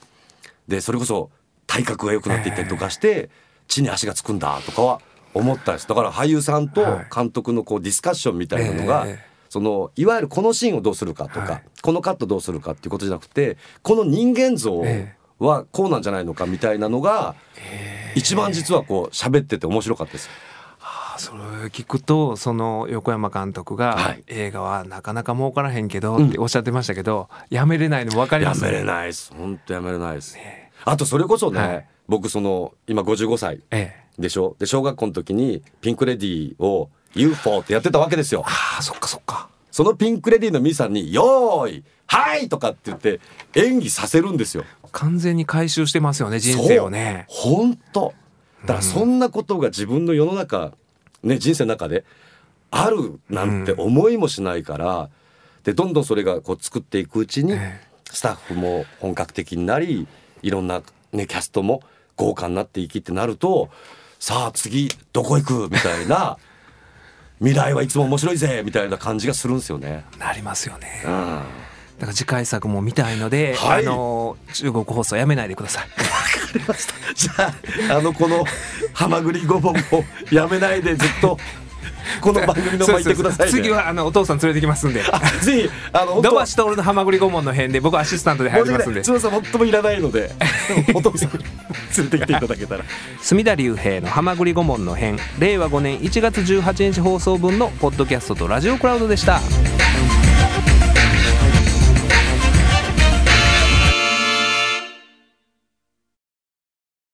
で、それこそ体格が良くなっていったりとかして地に足がつくんだとかは思ったんです。だから俳優さんと監督のこうディスカッションみたいなのが、そのいわゆるこのシーンをどうするかとか、このカットどうするかっていうことじゃなくて、この人間像はこうなんじゃないのかみたいなのが一番実はこう喋ってて面白かったです。それ聞くと、その横山監督が、映画はなかなか儲からへんけどっておっしゃってましたけど、やめれないの分かりますね。やめれないです、本当やめれないです、あとそれこそね、僕その今55歳でしょ、で小学校の時にピンクレディを UFO ってやってたわけですよ。そっかそっか。そのピンクレディのミサによーいはいとかって言って演技させるんですよ。完全に回収してますよね人生をね。本当だから、そんなことが自分の世の中ね、人生の中であるなんて思いもしないから、でどんどんそれがこう作っていくうちに、スタッフも本格的になり、いろんな、ね、キャストも豪華になっていきってなると、さあ次どこ行くみたいな未来はいつも面白いぜみたいな感じがするんですよね。なりますよね、だから次回作も見たいので、中国放送やめないでください。分かりました。じゃあ、このハマグリ5本もやめないでずっとこの番組のままいてくださいね。次はお父さん連れてきますんで、ぜひ土橋徹のハマグリ5本の編で僕アシスタントで入りますんで、千葉さん最もいらないのでお父さん連れてきていただけたら隅田竜平のハマグリ5本の編、令和5年1月18日放送分のポッドキャストとラジオクラウドでした。